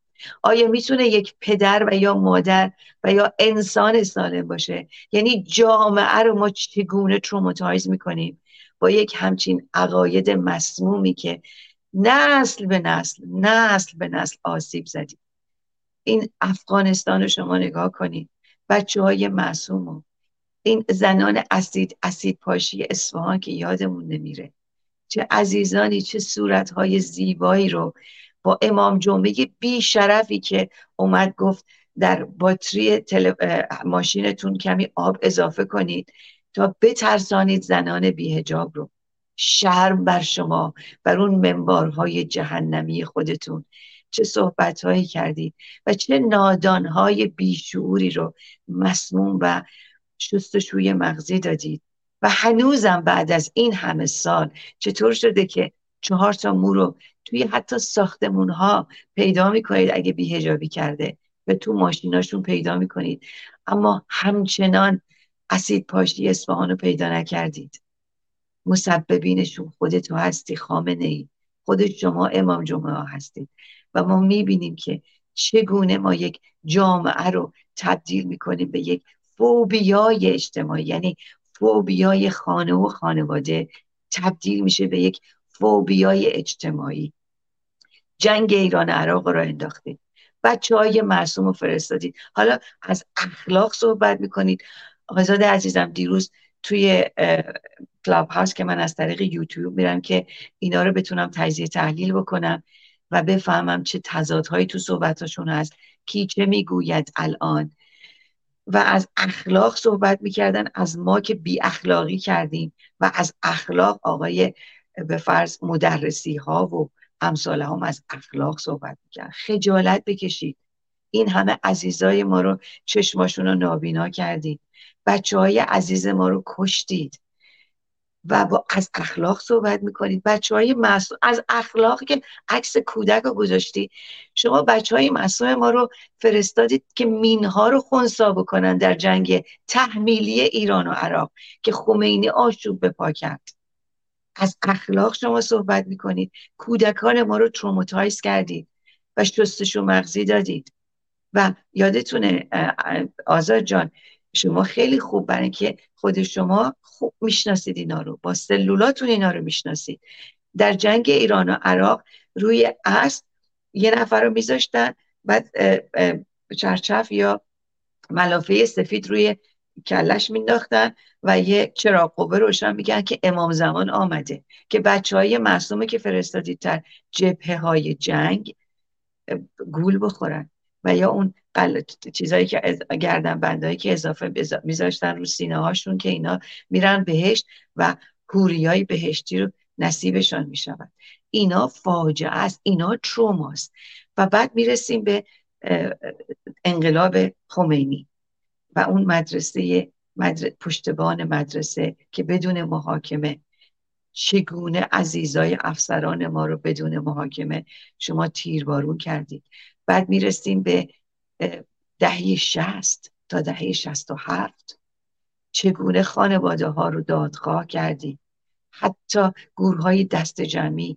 آیا میتونه یک پدر و یا مادر و یا انسان سالم باشه؟ یعنی جامعه رو ما چگونه تروماتایز میکنیم با یک همچین عقاید مسمومی که نسل به نسل آسیب زدیم. این افغانستان رو شما نگاه کنید، بچه های معصوم رو، این زنان اسید پاشی اصفهان که یادمون نمیره، چه عزیزانی، چه صورتهای زیبایی رو با امام جمعه بی شرفی که اومد گفت در باتری ماشینتون کمی آب اضافه کنید تا بترسانید زنان بی حجاب رو. شرم بر شما، بر اون منبارهای جهنمی خودتون. چه صحبتهایی کردید و چه نادانهای بیشعوری رو مسموم و شستشوی مغزی دادید. و هنوزم بعد از این همه سال چطور شده که 4 تا مو رو توی حتی ساختمونها پیدا میکنید اگه بی‌حجابی کرده، و تو ماشیناشون پیدا میکنید، اما همچنان اسید پاشی اصفهان رو پیدا نکردید. مسببینشون خودت تو هستی خامنه‌ای، خودت شما امام جمعه ها هستید. و ما میبینیم که چگونه ما یک جامعه رو تبدیل میکنیم به یک فوبیای اجتماعی، یعنی فوبیای خانه و خانواده تبدیل میشه به یک فوبیای اجتماعی. جنگ ایران عراق را انداختید، بچه های معصوم رو فرستادید، حالا از اخلاق صحبت میکنید. آزاد عزیزم دیروز توی کلاب هاوس که من از طریق یوتیوب میرم که اینا رو بتونم تجزیه تحلیل بکنم و بفهمم چه تضادهایی تو صحبتاشون هست، کی چه میگوید الان، و از اخلاق صحبت میکردن، از ما که بی اخلاقی کردیم، و از اخلاق آقای به فرض مدرسی ها و امثال هم از اخلاق صحبت میکرد. خجالت بکشید، این همه عزیزای ما رو چشماشون رو نابینا کردید، بچه های عزیز ما رو کشتید و با از اخلاق صحبت میکنید. بچه های معصوم از اخلاق که عکس کودک رو گذاشتی، شما بچه های معصوم ما رو فرستادید که مینها رو خنثی بکنن در جنگ تحمیلی ایران و عراق که خمینی آشوب به پا کرد. از اخلاق شما صحبت میکنید، کودکان ما رو تروماتایز کردید و شستشو مغزی دادید. و یادتونه آزاد جان، شما خیلی خوب، برای که خود شما خوب میشناسید اینا رو، با سلولاتون اینا رو میشناسید. در جنگ ایران و عراق روی اسب یه نفر رو میذاشتن، بعد چرچف یا ملافه سفید روی کلش مینداختن و یه چراغ قوه روشن میکردن که امام زمان آمده. که بچه های معصومه که فرستادید در جبهه های جنگ گول بخورن، و یا اون چیزایی که گردن بندایی که اضافه میذاشتن رو سینه هاشون که اینا میرن بهشت و حوریای بهشتی رو نصیبشان میشوند. اینا فاجعه است، اینا تروماست. و بعد میرسیم به انقلاب خمینی و اون پشتبان مدرسه که بدون محاکمه، چگونه عزیزای افسران ما رو بدون محاکمه شما تیربارون کردید. بعد میرسیم به دهه 60 تا دهه 67، چگونه خانواده ها رو دادخواه کردی، حتی گروه‌های دست جمعی.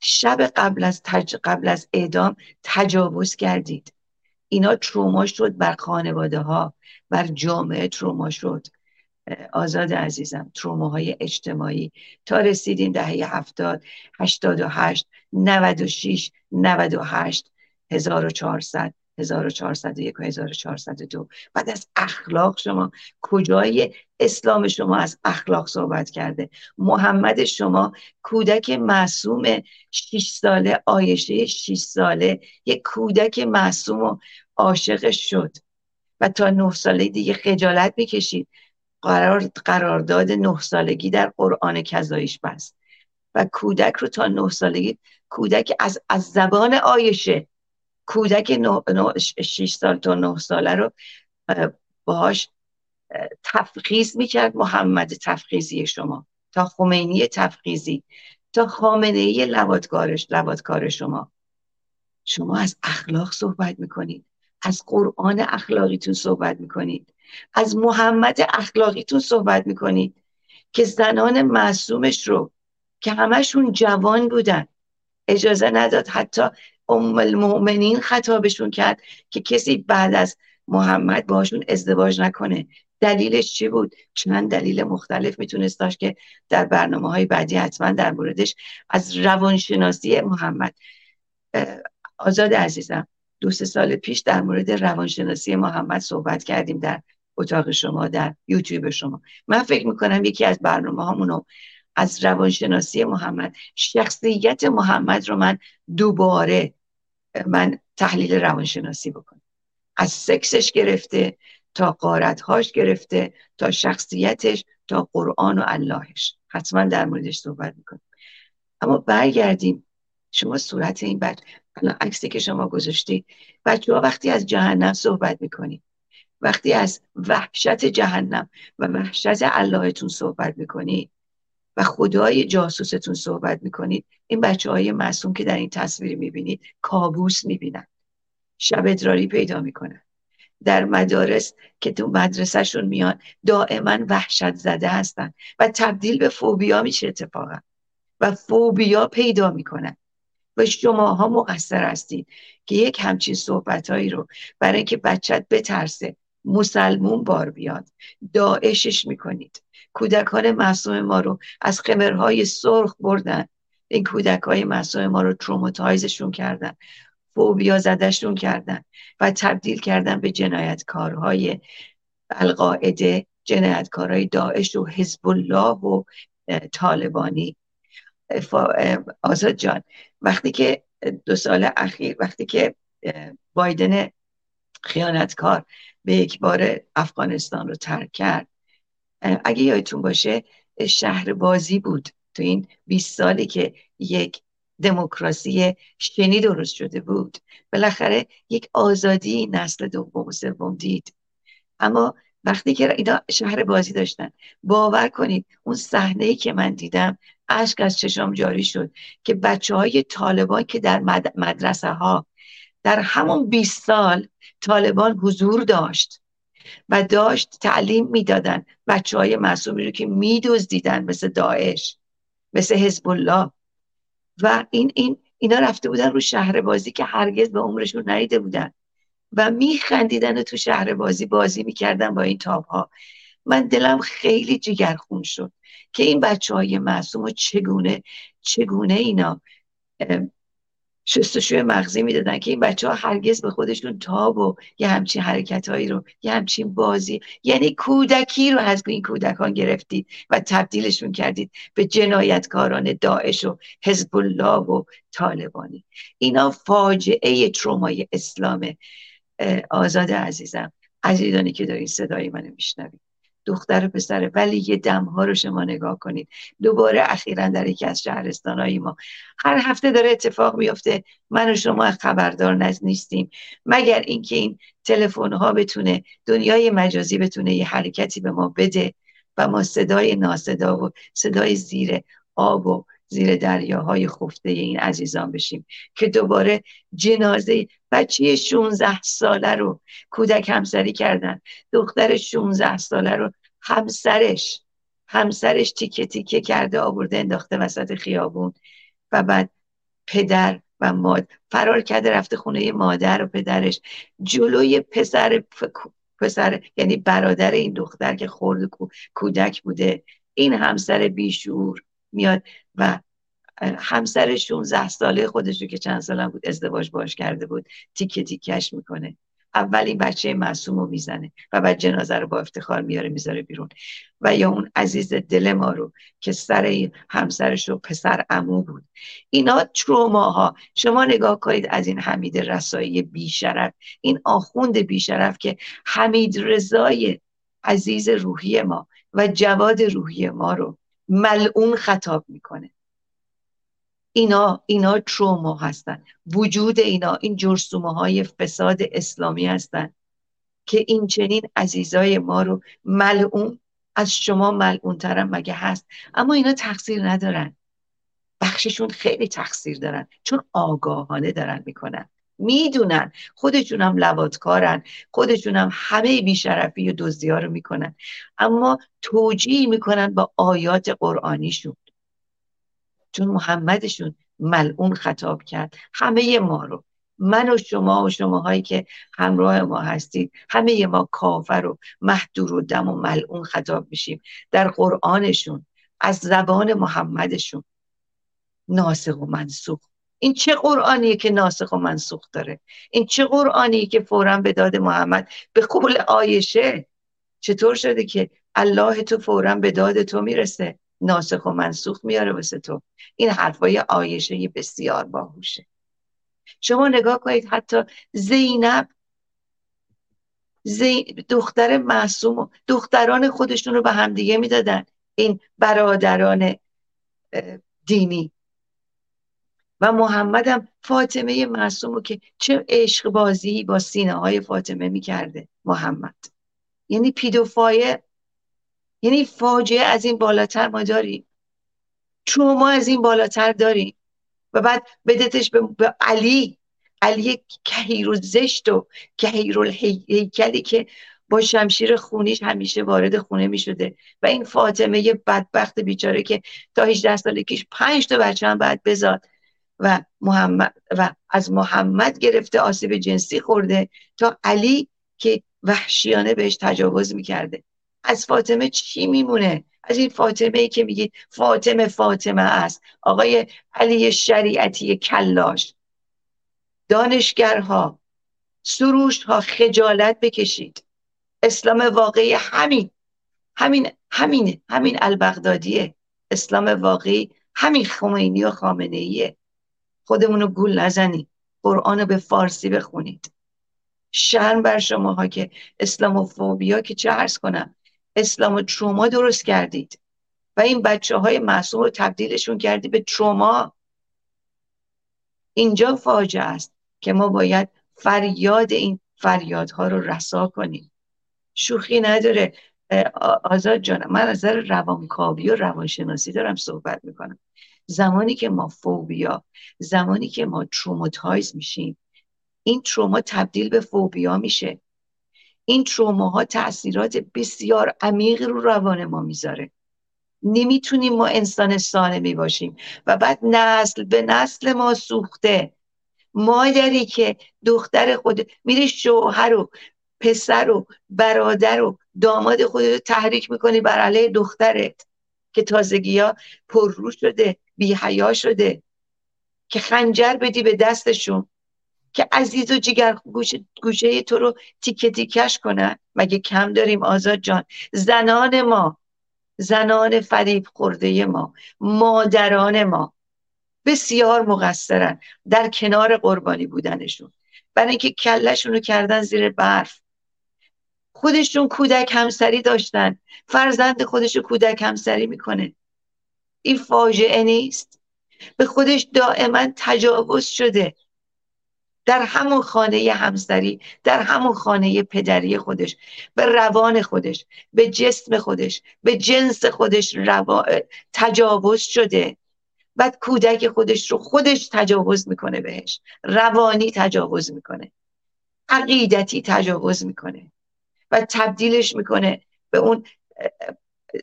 شب قبل از اعدام تجاوز کردید. اینا تروما شد بر خانواده ها، بر جامعه تروما شد. آزاد عزیزم، تروماهای اجتماعی تا رسیدین دهه 70، 88، 96، 98، 1400، 1401 و 1402. بعد از اخلاق شما کجای اسلام شما از اخلاق صحبت کرده؟ محمد شما کودک معصوم 6 ساله، عایشه 6 ساله یک کودک معصوم و عاشق شد و تا 9 ساله دیگه خجالت میکشید. قرارداد 9 سالگی در قرآن کذایش بست و کودک رو تا 9 سالگی کودک از زبان عایشه، کودک 6 سال تا 9 ساله رو باهاش تفخیض میکرد. محمد تفخیضی شما تا خمینی تفخیضی تا خامنه‌ای لواطکار شما از اخلاق صحبت میکنید، از قرآن اخلاقیتون صحبت میکنید، از محمد اخلاقیتون صحبت میکنید که زنان معصومش رو که همشون جوان بودن اجازه نداد، حتی ام المؤمنین خطابشون کرد که کسی بعد از محمد باشون ازدواج نکنه. دلیلش چی بود؟ چند دلیل مختلف میتونست داشت که در برنامه‌های بعدی حتما در موردش از روانشناسی محمد. آزاد عزیزم، 2-3 سال پیش در مورد روانشناسی محمد صحبت کردیم در اتاق شما، در یوتیوب شما. من فکر میکنم یکی از برنامه همونو از روانشناسی محمد، شخصیت محمد رو من دوباره تحلیل روانشناسی بکنم، از سکسش گرفته تا غارتهاش گرفته تا شخصیتش تا قرآن و اللهش، حتما در موردش صحبت میکنم. اما برگردیم، شما صورت این بچه، الان عکسی که شما گذاشتی، بچه‌ها وقتی از جهنم صحبت میکنید، وقتی از وحشت جهنم و وحشت اللهتون صحبت میکنید و خدای جاسوستون صحبت میکنید، این بچه‌های معصوم که در این تصویر میبینید کابوس میبینن، شب ادراری پیدا میکنن، در مدارس که تو مدرسهشون میان دائما وحشت زده هستن و تبدیل به فوبیا میشه اتفاقا و فوبیا پیدا میکنن و شماها مقصر هستید که یک همچین صحبتهایی رو برای اینکه بچت بترسه، مسلمون بار بیاد، داعشش میکنید. کودکان معصوم ما رو از خمرهای سرخ بردن، این کودکای معصوم ما رو تروماتایزشون کردن، فوبیا زدشون کردن و تبدیل کردن به جنایتکارهای القاعده، جنایتکارهای داعش و حزب الله و طالبانی. آزاد جان، وقتی که 2 سال اخیر، وقتی که بایدن خیانتکار به یک بار افغانستان رو ترک کرد، اگه یادتون باشه شهربازی بود تو این 20 سالی که یک دموکراسی شنی درست شده بود، بالاخره یک آزادی نسل دوم و سوم دید. اما وقتی که اینا شهربازی داشتن، باور کنید اون صحنه‌ای که من دیدم اشک از چشام جاری شد که بچه‌های طالبان که در مدرسه‌ها در همون 20 سال طالبان حضور داشت و داشت تعلیم میدادن بچه‌های معصومی رو که میدزدیدن، مثل داعش، مثل حزب الله، و اینا رفته بودن رو شهربازی که هرگز به عمرشون ندیده بودن و میخندیدن و تو شهربازی بازی میکردن با این تاب‌ها. من دلم خیلی جگرخون شد که این بچه‌های معصوم چگونه اینا شستشوی مغزی میدادن که این بچه‌ها هرگز به خودشون تاب و یه همچین حرکت‌هایی رو، یه همچین بازی، یعنی کودکی رو از این کودکان گرفتید و تبدیلشون کردید به جنایتکاران داعش و حزب الله و طالبانی. اینا فاجعه ترومای اسلامه. آزاد عزیزم، عزیزانی که دارین صدای منو میشنوید، دختر و پسر، ولی یه دمها رو شما نگاه کنید. دوباره اخیرا در یکی از شهرستانهای ما، هر هفته داره اتفاق میفته، من و شما خبردار نیستیم، مگر اینکه این تلفن‌ها بتونه، دنیای مجازی بتونه یه حرکتی به ما بده و ما صدای ناصدا و صدای زیر آب و زیر دریاهای خفته این عزیزان بشیم که دوباره جنازه بچه 16 ساله رو کودک همسری کردن، دختر 16 ساله رو همسرش تیکه تیکه کرده آورده انداخته وسط خیابون و بعد پدر و مادر فرار کرده رفته خونه مادر و پدرش، جلوی پسر پسر، یعنی برادر این دختر که خرد کودک بوده، این همسر بیشعور میاد و همسر 16 ساله خودشو که چند سالم بود ازدواج باش کرده بود تیکه تیکش میکنه. اول این بچه معصوم رو میزنه و بعد جنازه رو با افتخار میاره میذاره بیرون. و یا اون عزیز دل ما رو که سر همسرش رو پسر عمو بود. اینا تروماها. شما نگاه کنید از این حمید رسایی بیشرف، این آخوند بیشرف که حمید رضای عزیز روحی ما و جواد روحی ما رو ملعون خطاب میکنه. اینا تروما هستن. وجود اینا، این جرثومه های فساد اسلامی هستن که این چنین عزیزای ما رو ملعون، از شما ملعون ترم مگه هست؟ اما اینا تقصیر ندارن، بخششون خیلی تقصیر دارن، چون آگاهانه دارن میکنن، میدونن، خودشون هم لواطکارن، خودشون هم همه بیشرفی و دزدی ها رو میکنن، اما توجیه میکنن با آیات قرآنیشون، چون محمدشون ملعون خطاب کرد همه ما رو، من و شما و شماهایی که همراه ما هستید، همه ما کافر و مهدور و دم و ملعون خطاب میشیم در قرآنشون، از زبان محمدشون، ناسخ و منسوخ. این چه قرآنیه که ناسخ و منسوخ داره؟ این چه قرآنیه که فوراً به داد محمد، به قول عایشه چطور شده که الله تو فوراً به داد تو میرسه، ناسخ و منسوخ میاره واسه تو؟ این حرفای عایشه بسیار باهوشه. شما نگاه کنید حتی زینب، دختر معصوم، دختران خودشون رو به همدیگه میدادن، این برادران دینی. و محمد هم فاطمه معصوم رو که چه عشق بازی با سینه های فاطمه میکرده محمد، یعنی پیدوفایل، یعنی فاجعه از این بالاتر ما داریم، تروما از این بالاتر داریم. و بعد بدتش به علی کهیر و زشت و کهیر الهیکلی که با شمشیر خونیش همیشه وارد خونه می شده. و این فاطمه بدبخت بیچاره که تا 18 سالگیش 5 تا بچه هم بعد بزاد و از محمد گرفته، آسیب جنسی خورده، تا علی که وحشیانه بهش تجاوز می کرده. از فاطمه چی میمونه؟ از این فاطمه ای که میگید فاطمه است، آقای علی شریعتی کلاش، دانشگرها، سروشها، خجالت بکشید. اسلام واقعی همین البغدادیه، اسلام واقعی همین خمینی و خامنه‌ایه. خودمونو گول نزنید، قرآنو به فارسی بخونید. شرم بر شماها که اسلاموفوبیا که چه عرض کنم، اسلام و تروما درست کردید و این بچه های معصوم رو تبدیلشون کردید به تروما. اینجا فاجعه است که ما باید فریادها رو رسا کنیم. شوخی نداره آزاد جانم، من از نظر روانکاوی و روانشناسی دارم صحبت میکنم. زمانی که ما فوبیا، زمانی که ما تروماتایز میشیم، این تروما تبدیل به فوبیا میشه. این تروماها تأثیرات بسیار عمیق رو روان ما میذاره. نمیتونیم ما انسان سالمی باشیم و بعد نسل به نسل ما سوخته. مادری که دختر خود میره شوهر و پسر و برادر و داماد خود رو تحریک میکنی بر علیه دخترت که تازگی ها پررو شده، بی‌حیا شده، که خنجر بدی به دستشون، که عزیز و جگر گوشه تو رو تیکه تیکش کنن. مگه کم داریم آزاد جان؟ زنان ما، زنان فریب خورده ما، مادران ما بسیار مقصرن در کنار قربانی بودنشون، برای اینکه کلشون رو کردن زیر برف. خودشون کودک همسری داشتن، فرزند خودشو کودک همسری میکنه. این فاجعه نیست؟ به خودش دائما تجاوز شده در همون خانه همسری، در همون خانه پدری خودش، به روان خودش، به جسم خودش، به جنس خودش تجاوز شده. بعد کودک خودش رو خودش تجاوز میکنه بهش، روانی تجاوز میکنه، عقیدتی تجاوز میکنه و تبدیلش میکنه به اون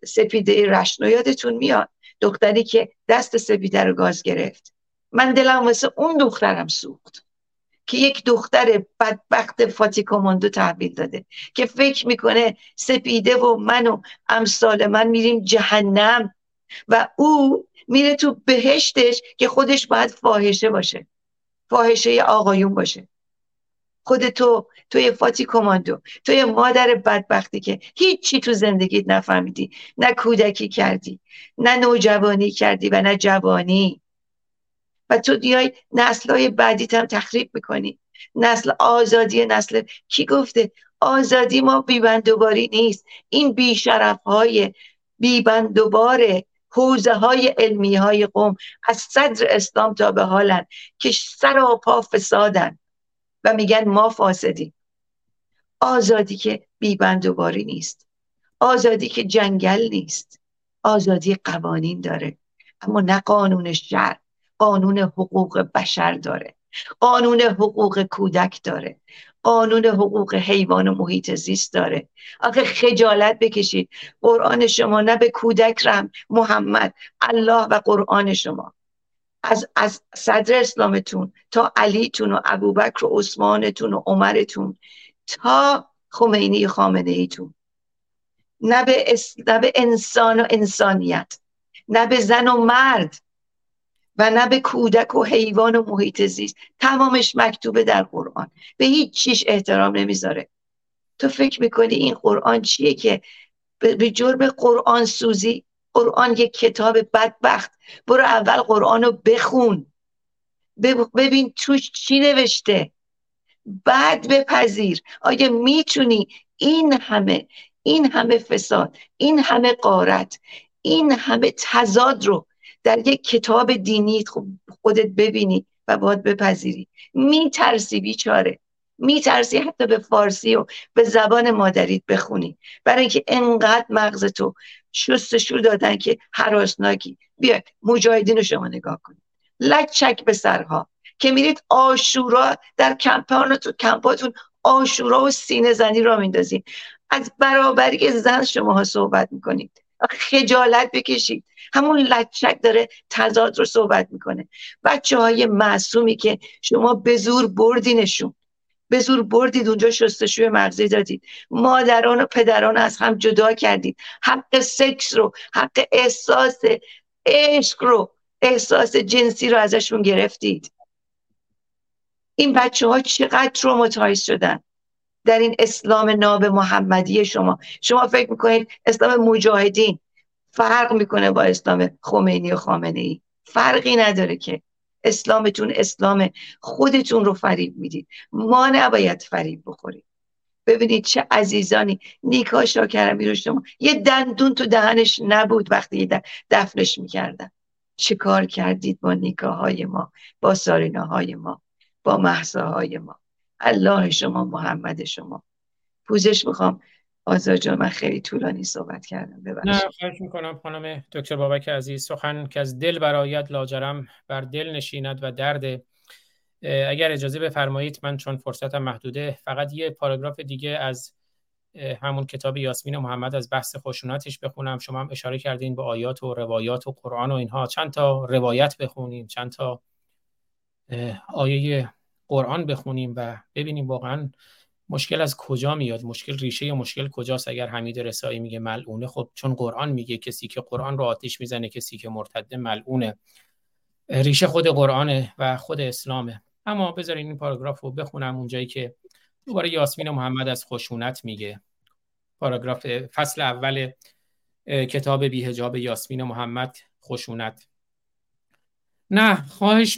سپیده رشنو. یادتون میاد دختری که دست سپیده رو گاز گرفت؟ من دلم واسه اون دخترم سوخت. که یک دختر بدبخت فاتیکوماندو تحویل داده که فکر میکنه سپیده و من و امثال من میریم جهنم و او میره تو بهشتش که خودش باید فاحشه باشه، فاحشه آقایون باشه. خود توی فاتیکوماندو، توی مادر بدبختی که هیچی تو زندگیت نفهمیدی، نه کودکی کردی، نه نوجوانی کردی و نه جوانی، و تو دیای نسل‌های بعدیت هم تخریب میکنی. نسل آزادی، نسل کی گفته آزادی ما بیبندوباری نیست؟ این بیشرف‌های بیبندوباره حوزه های علمی های قوم از صدر اسلام تا به حالن که سراپا فسادن و میگن ما فاسدیم. آزادی که بیبندوباری نیست، آزادی که جنگل نیست، آزادی قوانین داره، اما نه قانون شرع. قانون حقوق بشر داره، قانون حقوق کودک داره، قانون حقوق حیوان و محیط زیست داره. آخه خجالت بکشید، قرآن شما نه به کودک رحم، محمد، الله و قرآن شما، از صدر اسلامتون تا علیتون و ابوبکر و عثمانتون و عمرتون تا خمینی خامنه ایتون، نه به انسان و انسانیت، نه به زن و مرد و نه به کودک و حیوان و محیط زیست. تمامش مکتوبه در قرآن، به هیچ چیش احترام نمیذاره. تو فکر میکنی این قرآن چیه که به جرم قرآن سوزی، قرآن یک کتاب بدبخت، برو اول قرآن رو بخون، ببین توش چی نوشته، بعد بپذیر. آیا میتونی این همه فساد، این همه غارت، این همه تضاد رو در یک کتاب دینی خودت ببینی و باید بپذیری؟ میترسی، بیچاره، میترسی حتی به فارسی و به زبان مادریت بخونی، برای اینکه انقدر مغزتو شستشو دادن که هراسناکی. بیاید مجاهدین رو شما نگاه کنید، لچک به سرها که میرید آشورا در کمپاتون آشورا و سینه زنی را میندازید، از برابری زن شماها صحبت میکنید. خجالت بکشید. همون لچک داره تضاد رو صحبت میکنه. بچه های معصومی که شما به زور بردینشون، به زور بردید اونجا، شستشوی مغزی دادید، مادران و پدران از هم جدا کردید، حق سکس رو، حق احساس عشق رو، احساس جنسی رو ازشون گرفتید. این بچه ها چقدر تروماتایز شدن در این اسلام ناب محمدی شما. شما فکر میکنید اسلام مجاهدین فرق میکنه با اسلام خمینی و خامنه ای؟ فرقی نداره که. اسلامتون اسلام خودتون رو فریب میدید. ما نباید فریب بخوریم. ببینید چه عزیزانی، نیکا شاکرمی رو شما، یه دندون تو دهنش نبود وقتی دفنش میکردن. چه کار کردید با نیکاهای ما، با ساریناهای ما، با مهساهای ما؟ الله شما، محمد شما. پوزش میخوام آزاد جان، من خیلی طولانی صحبت کردم، ببخشید. نه، خواهش میکنم خانم دکتر بابک عزیز. سخن که از دل برایت لاجرم بر دل نشیند و درد. اگر اجازه بفرمایید، من چون فرصتم محدوده، فقط یه پاراگراف دیگه از همون کتاب یاسمین محمد از بحث خشونتش بخونم. شما هم اشاره کردین به آیات و روایات و قرآن و اینها. چند تا روایت بخونیم، چند تا آیه قرآن بخونیم و ببینیم واقعا مشکل از کجا میاد، مشکل ریشه یا مشکل کجاست. اگر حمید رسایی میگه ملعونه، خب چون قرآن میگه کسی که قرآن رو آتش میزنه، کسی که مرتده ملعونه، ریشه خود قرآنه و خود اسلامه. اما بذارین این پاراگراف رو بخونم، اونجایی که دوباره یاسمین محمد از خشونت میگه. پاراگراف فصل اول کتاب بی‌حجاب یاسمین محمد، خشونت. نه، خواهش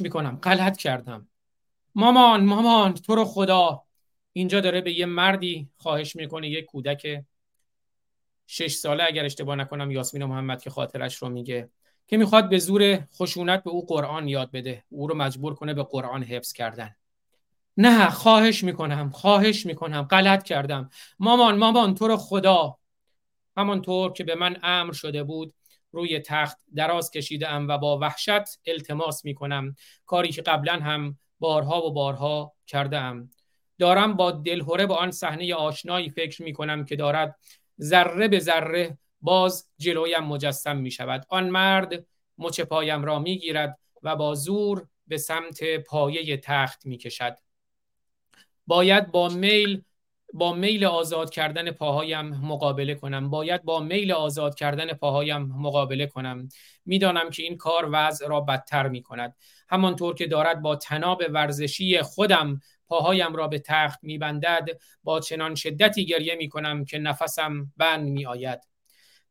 میکنم، غلط کردم. مامان، تو رو خدا. اینجا داره به یه مردی خواهش میکنه، یه کودک 6 ساله اگر اشتباه نکنم یاسمین محمد که خاطرش رو میگه، که میخواد به زور خشونت به او قرآن یاد بده، او رو مجبور کنه به قرآن حفظ کردن. نه، خواهش میکنم، غلط کردم. مامان، تو رو خدا. همانطور که به من امر شده بود روی تخت دراز کشیدم و با وحشت التماس میکنم، کاری که قبلا هم بارها کردم. دارم با دلهوره به آن صحنه آشنایی فکر میکنم که دارد ذره به ذره باز جلویم مجسم میشود. آن مرد مچ پایم را میگیرد و با زور به سمت پایه تخت میکشد. باید با میل آزاد کردن پاهایم مقابله کنم. میدانم که این کار وضع را بدتر میکند. همانطور که دارد با تناب ورزشی خودم پاهایم را به تخت میبندد، با چنان شدتی گریه میکنم که نفسم بند میآید.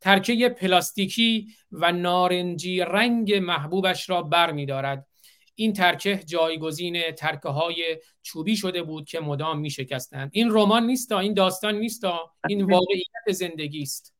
ترکه پلاستیکی و نارنجی رنگ محبوبش را بر میدارد. این ترکه جایگزین ترکه های چوبی شده بود که مدام می شکستند. این رمان نیستا، این داستان نیستا، این واقعیت زندگی است.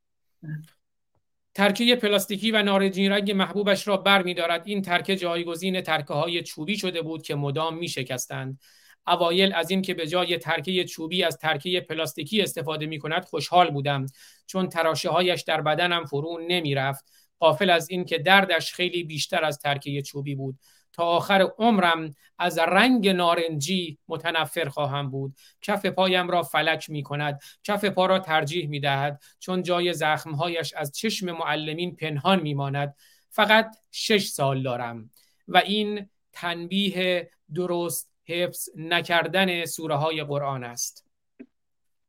ترکه پلاستیکی و نارنجی رنگ محبوبش را بر می دارد. این ترکه جایگزین ترکه های چوبی شده بود که مدام می شکستند. اوایل از این که به جای ترکه چوبی از ترکه پلاستیکی استفاده می کند خوشحال بودم، چون تراشه هایش در بدنم فرو نمی رفت، غافل از این که دردش خیلی بیشتر از ترکه چوبی بود. تا آخر عمرم از رنگ نارنجی متنفر خواهم بود. کف پایم را فلک می کند. کف پا را ترجیح می دهد، چون جای زخمهایش از چشم معلمین پنهان می ماند. فقط 6 سال دارم و این تنبیه درست حفظ نکردن سوره های قرآن است.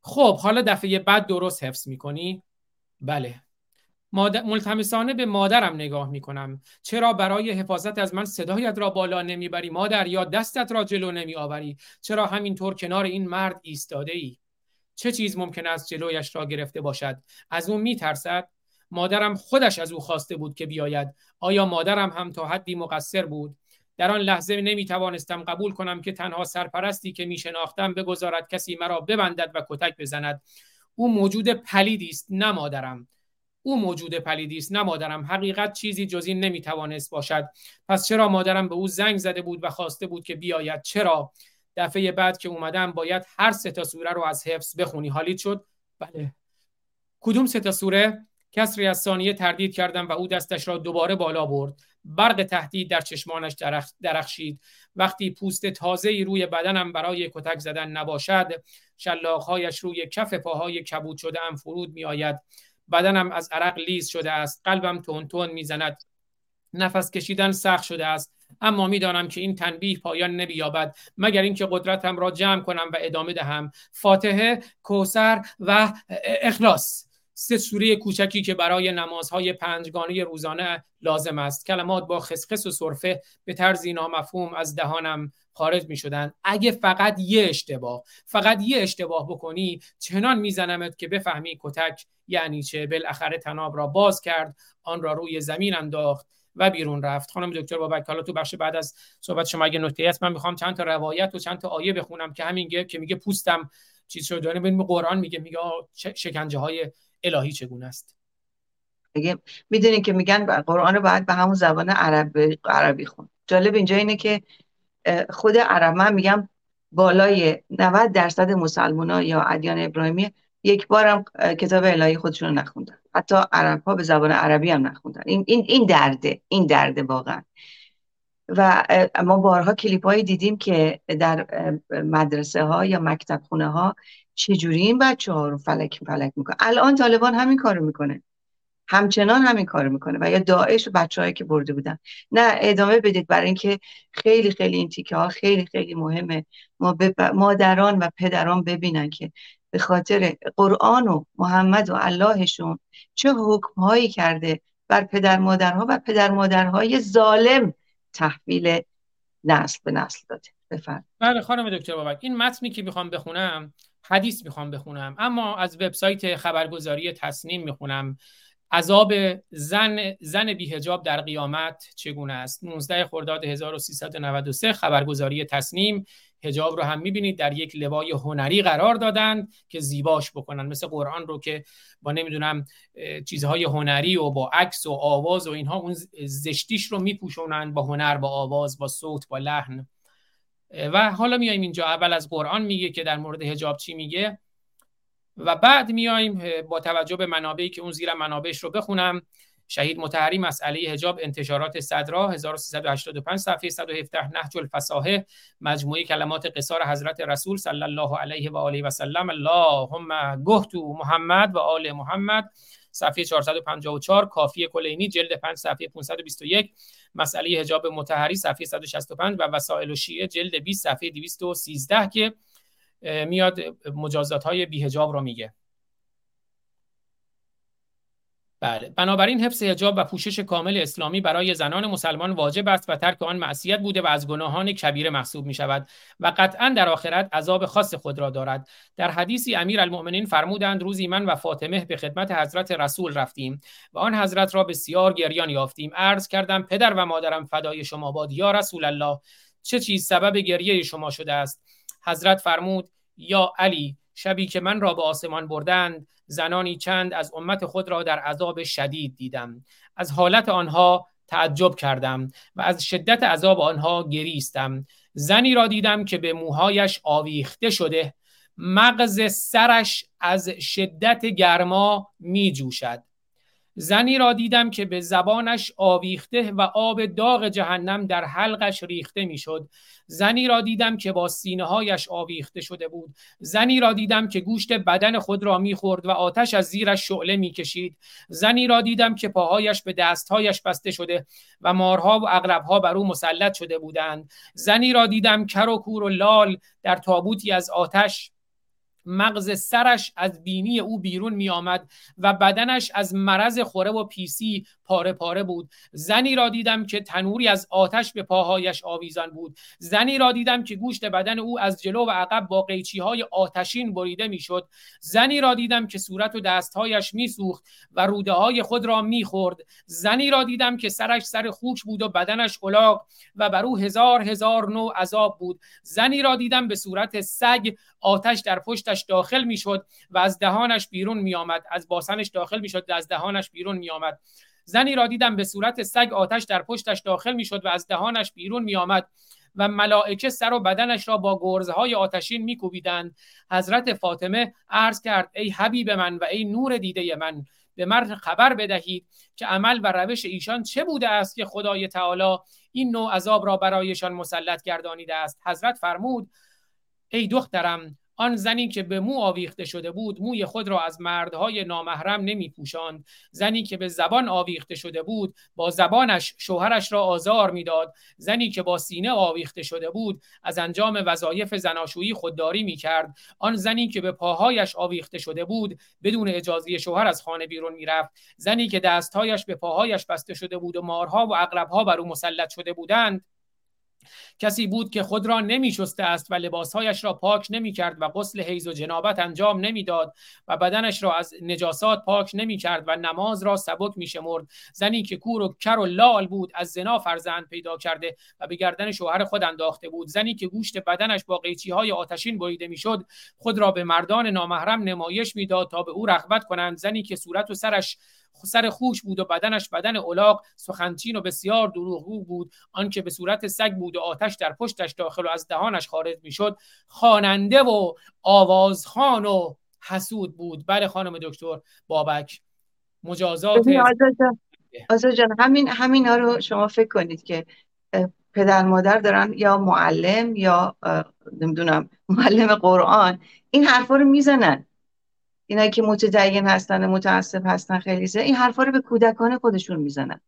خب حالا دفعه بعد درست حفظ می کنی؟ بله. ملتمسانه به مادرم نگاه می کنم. چرا برای حفاظت از من صدایت را بالا نمی بری مادر، یا دستت را جلو نمی آوری؟ چرا همینطور کنار این مرد ایستاده ای؟ چه چیز ممکن است جلویش را گرفته باشد؟ از او می ترسد؟ مادرم خودش از او خواسته بود که بیاید. آیا مادرم هم تا حدی مقصر بود؟ در آن لحظه نمی توانستم قبول کنم که تنها سرپرستی که می شناختم بگذارد کسی مرا ببندد و کتک بزند. او موجود پلیدی است نه مادرم. حقیقت چیزی جز این نمیتوانست باشد. پس چرا مادرم به او زنگ زده بود و خواسته بود که بیاید؟ چرا؟ دفعه بعد که اومدم باید هر 3 تا سوره رو از حفظ بخونی. حالیت شد؟ بله. کدوم 3 تا سوره؟ کسری از ثانیه تردید کردم و او دستش را دوباره بالا برد. برق تهدید در چشمانش درخشید. وقتی پوست تازه‌ای روی بدنم برای کتک زدن نباشد، شلاق‌هایش روی کف پاهای کبود شده‌ام فرود می‌آید. بدنم از عرق لیز شده است. قلبم تون تون میزند. نفس کشیدن سخت شده است. اما میدانم که این تنبیه پایان نمی‌یابد، مگر اینکه قدرتم را جمع کنم و ادامه دهم. فاتحه، کوثر و اخلاص. 3 سوره کوچکی که برای نمازهای 5 گانه روزانه لازم است. کلمات با خسخس و سرفه به طرزی نامفهوم از دهانم خارج می شدن. اگه فقط یه اشتباه بکنی چنان می زنمت که بفهمی کتک یعنی چه. بالاخره تناب را باز کرد، آن را روی زمین انداخت و بیرون رفت. خانم دکتر بابک، حالا تو بخش بعد از صحبت شما اگه نکته‌ای هست، من میخوام چند تا روایت و چند تا آیه بخونم که همین که میگه پوستم چیز شدانه به قرآن میگه شکنجه های الهی چگونه است. دیگه میدونین که میگن قرآن رو باید به همون زبان عربی خون. جالب اینجا اینه که خود عرب، من میگم بالای 90% مسلمان‌ها یا ادیان ابراهیمی یک بارم کتاب الهی خودشون رو نخوندن. حتی عرب‌ها به زبان عربی هم نخوندن. این درده واقعا. و ما بارها کلیپ‌هایی دیدیم که در مدرسه ها یا مکتب خونه ها چجوری این بچه‌ها رو فلک میکنه. الان طالبان همین کارو میکنه. همچنان همین کارو میکنه. و یا داعش و بچه‌هایی که برده بودن. نه، ادامه بدید، برای اینکه خیلی خیلی این تیکه‌ها خیلی خیلی مهمه. ما مادران و پدران ببینن که به خاطر قرآن و محمد و اللهشون چه حکم‌هایی کرده بر پدر مادرها و پدر مادرهای ظالم تحویل نسل به نسل داده. بفرمایید. بله خانم دکتر بابک، این متنی که میخوام بخونم حدیث میخوام بخونم، اما از وبسایت خبرگزاری تصنیم میخونم. عذاب زن بی‌حجاب در قیامت چگونه است؟ 19 خرداد 1393 خبرگزاری تصنیم. حجاب رو هم میبینید در یک لوای هنری قرار دادن که زیباش بکنن، مثل قرآن رو که با نمیدونم چیزهای هنری و با عکس و آواز و اینها اون زشتیش رو میپوشونن با هنر، با آواز، با صوت، با لحن. و حالا میایم اینجا، اول از قرآن میگه که در مورد حجاب چی میگه و بعد میایم با توجه به منابعی که اون زیر منابعش رو بخونم. شهید مطهری، مسئله حجاب، انتشارات صدرا 1385 صفحه 117، نهج الفصاحه، مجموعه کلمات قصار حضرت رسول صلی الله علیه و آله و سلم، اللهم گهتو محمد و آل محمد، صفحه 454، کافی کلینی جلد 5 صفحه 521، مسئله حجاب مطهری صفحه 165 و وسائل شیعه جلد 20 صفحه 213 که میاد مجازات های بی حجاب رو میگه. بله، بنابراین حفظ حجاب و پوشش کامل اسلامی برای زنان مسلمان واجب است و ترک آن معصیت بوده و از گناهان کبیره محسوب می شود و قطعا در آخرت عذاب خاص خود را دارد. در حدیثی امیرالمؤمنین فرمودند روزی من و فاطمه به خدمت حضرت رسول رفتیم و آن حضرت را بسیار گریان یافتیم. عرض کردم پدر و مادرم فدای شما باد یا رسول الله، چه چیز سبب گریه شما شده است؟ حضرت فرمود یا علی، شبی که من را به آسمان بردند زنانی چند از امت خود را در عذاب شدید دیدم، از حالت آنها تعجب کردم و از شدت عذاب آنها گریستم. زنی را دیدم که به موهایش آویخته شده، مغز سرش از شدت گرما می جوشد. زنی را دیدم که به زبانش آویخته و آب داغ جهنم در حلقش ریخته میشد. زنی را دیدم که با سینه‌هایش آویخته شده بود. زنی را دیدم که گوشت بدن خود را می‌خورد و آتش از زیرش شعله می‌کشید. زنی را دیدم که پاهایش به دست‌هایش بسته شده و مارها و عقرب‌ها بر او مسلط شده بودند. زنی را دیدم کر و کور و لال در تابوتی از آتش، مغز سرش از بینی او بیرون می آمد و بدنش از مرض خوره و پیسی پاره پاره بود. زنی را دیدم که تنوری از آتش به پاهایش آویزان بود. زنی را دیدم که گوشت بدن او از جلو و عقب با قیچی‌های آتشین بریده می شد. زنی را دیدم که صورت و دستهایش می سوخت و روده های خود را می خورد. زنی را دیدم که سرش سر خوک بود و بدنش الاغ و بر او هزار نوع عذاب بود. زنی را دیدم به صورت سگ آتش در پشتش داخل می شد و از دهانش بیرون می آمد، از باسنش داخل می شد و از دهانش بیرون می آمد. زنی را دیدم به صورت سگ آتش در پشتش داخل می شد و از دهانش بیرون می آمد و ملائکه سر و بدنش را با گرزهای آتشین می کوبیدند. حضرت فاطمه عرض کرد ای حبیب من و ای نور دیده من، به من خبر بدهید که عمل و روش ایشان چه بوده است که خدای تعالی این نوع عذاب را برایشان مسلط گردانیده است؟ حضرت فرمود ای دخترم، آن زنی که به مو آویخته شده بود موی خود را از مردهای نامحرم نمی پوشاند. زنی که به زبان آویخته شده بود با زبانش شوهرش را آزار می داد. زنی که با سینه آویخته شده بود از انجام وظایف زناشویی خودداری می کرد. آن زنی که به پاهایش آویخته شده بود بدون اجازه شوهر از خانه بیرون می رفت. زنی که دستهایش به پاهایش بسته شده بود و مارها و عقربها بر او مسلط شده بودند کسی بود که خود را نمی شسته است و لباسهایش را پاک نمی کرد و غسل حیض و جنابت انجام نمی داد و بدنش را از نجاسات پاک نمی کرد و نماز را سبک می شمرد. زنی که کور و کر و لال بود از زنا فرزند پیدا کرده و به گردن شوهر خود انداخته بود. زنی که گوشت بدنش با قیچی های آتشین بریده می شد خود را به مردان نامحرم نمایش می داد تا به او رغبت کنند. زنی که صورت و سرش سر خوش بود و بدنش بدن الاغ، سخنچین و بسیار دروغگو بود. آن که به صورت سگ بود و آتش در پشتش داخل و از دهانش خارج میشد خواننده و آوازخوان و حسود بود. بله خانم دکتر بابک، مجازات آزاد جان همینا رو شما فکر کنید که پدر مادر دارن یا معلم یا نمیدونم معلم قرآن این حرفا رو میزنن. اینایی که متدین هستن و متعصب هستن خیلی زیاد این حرفا رو به کودکان خودشون میزنن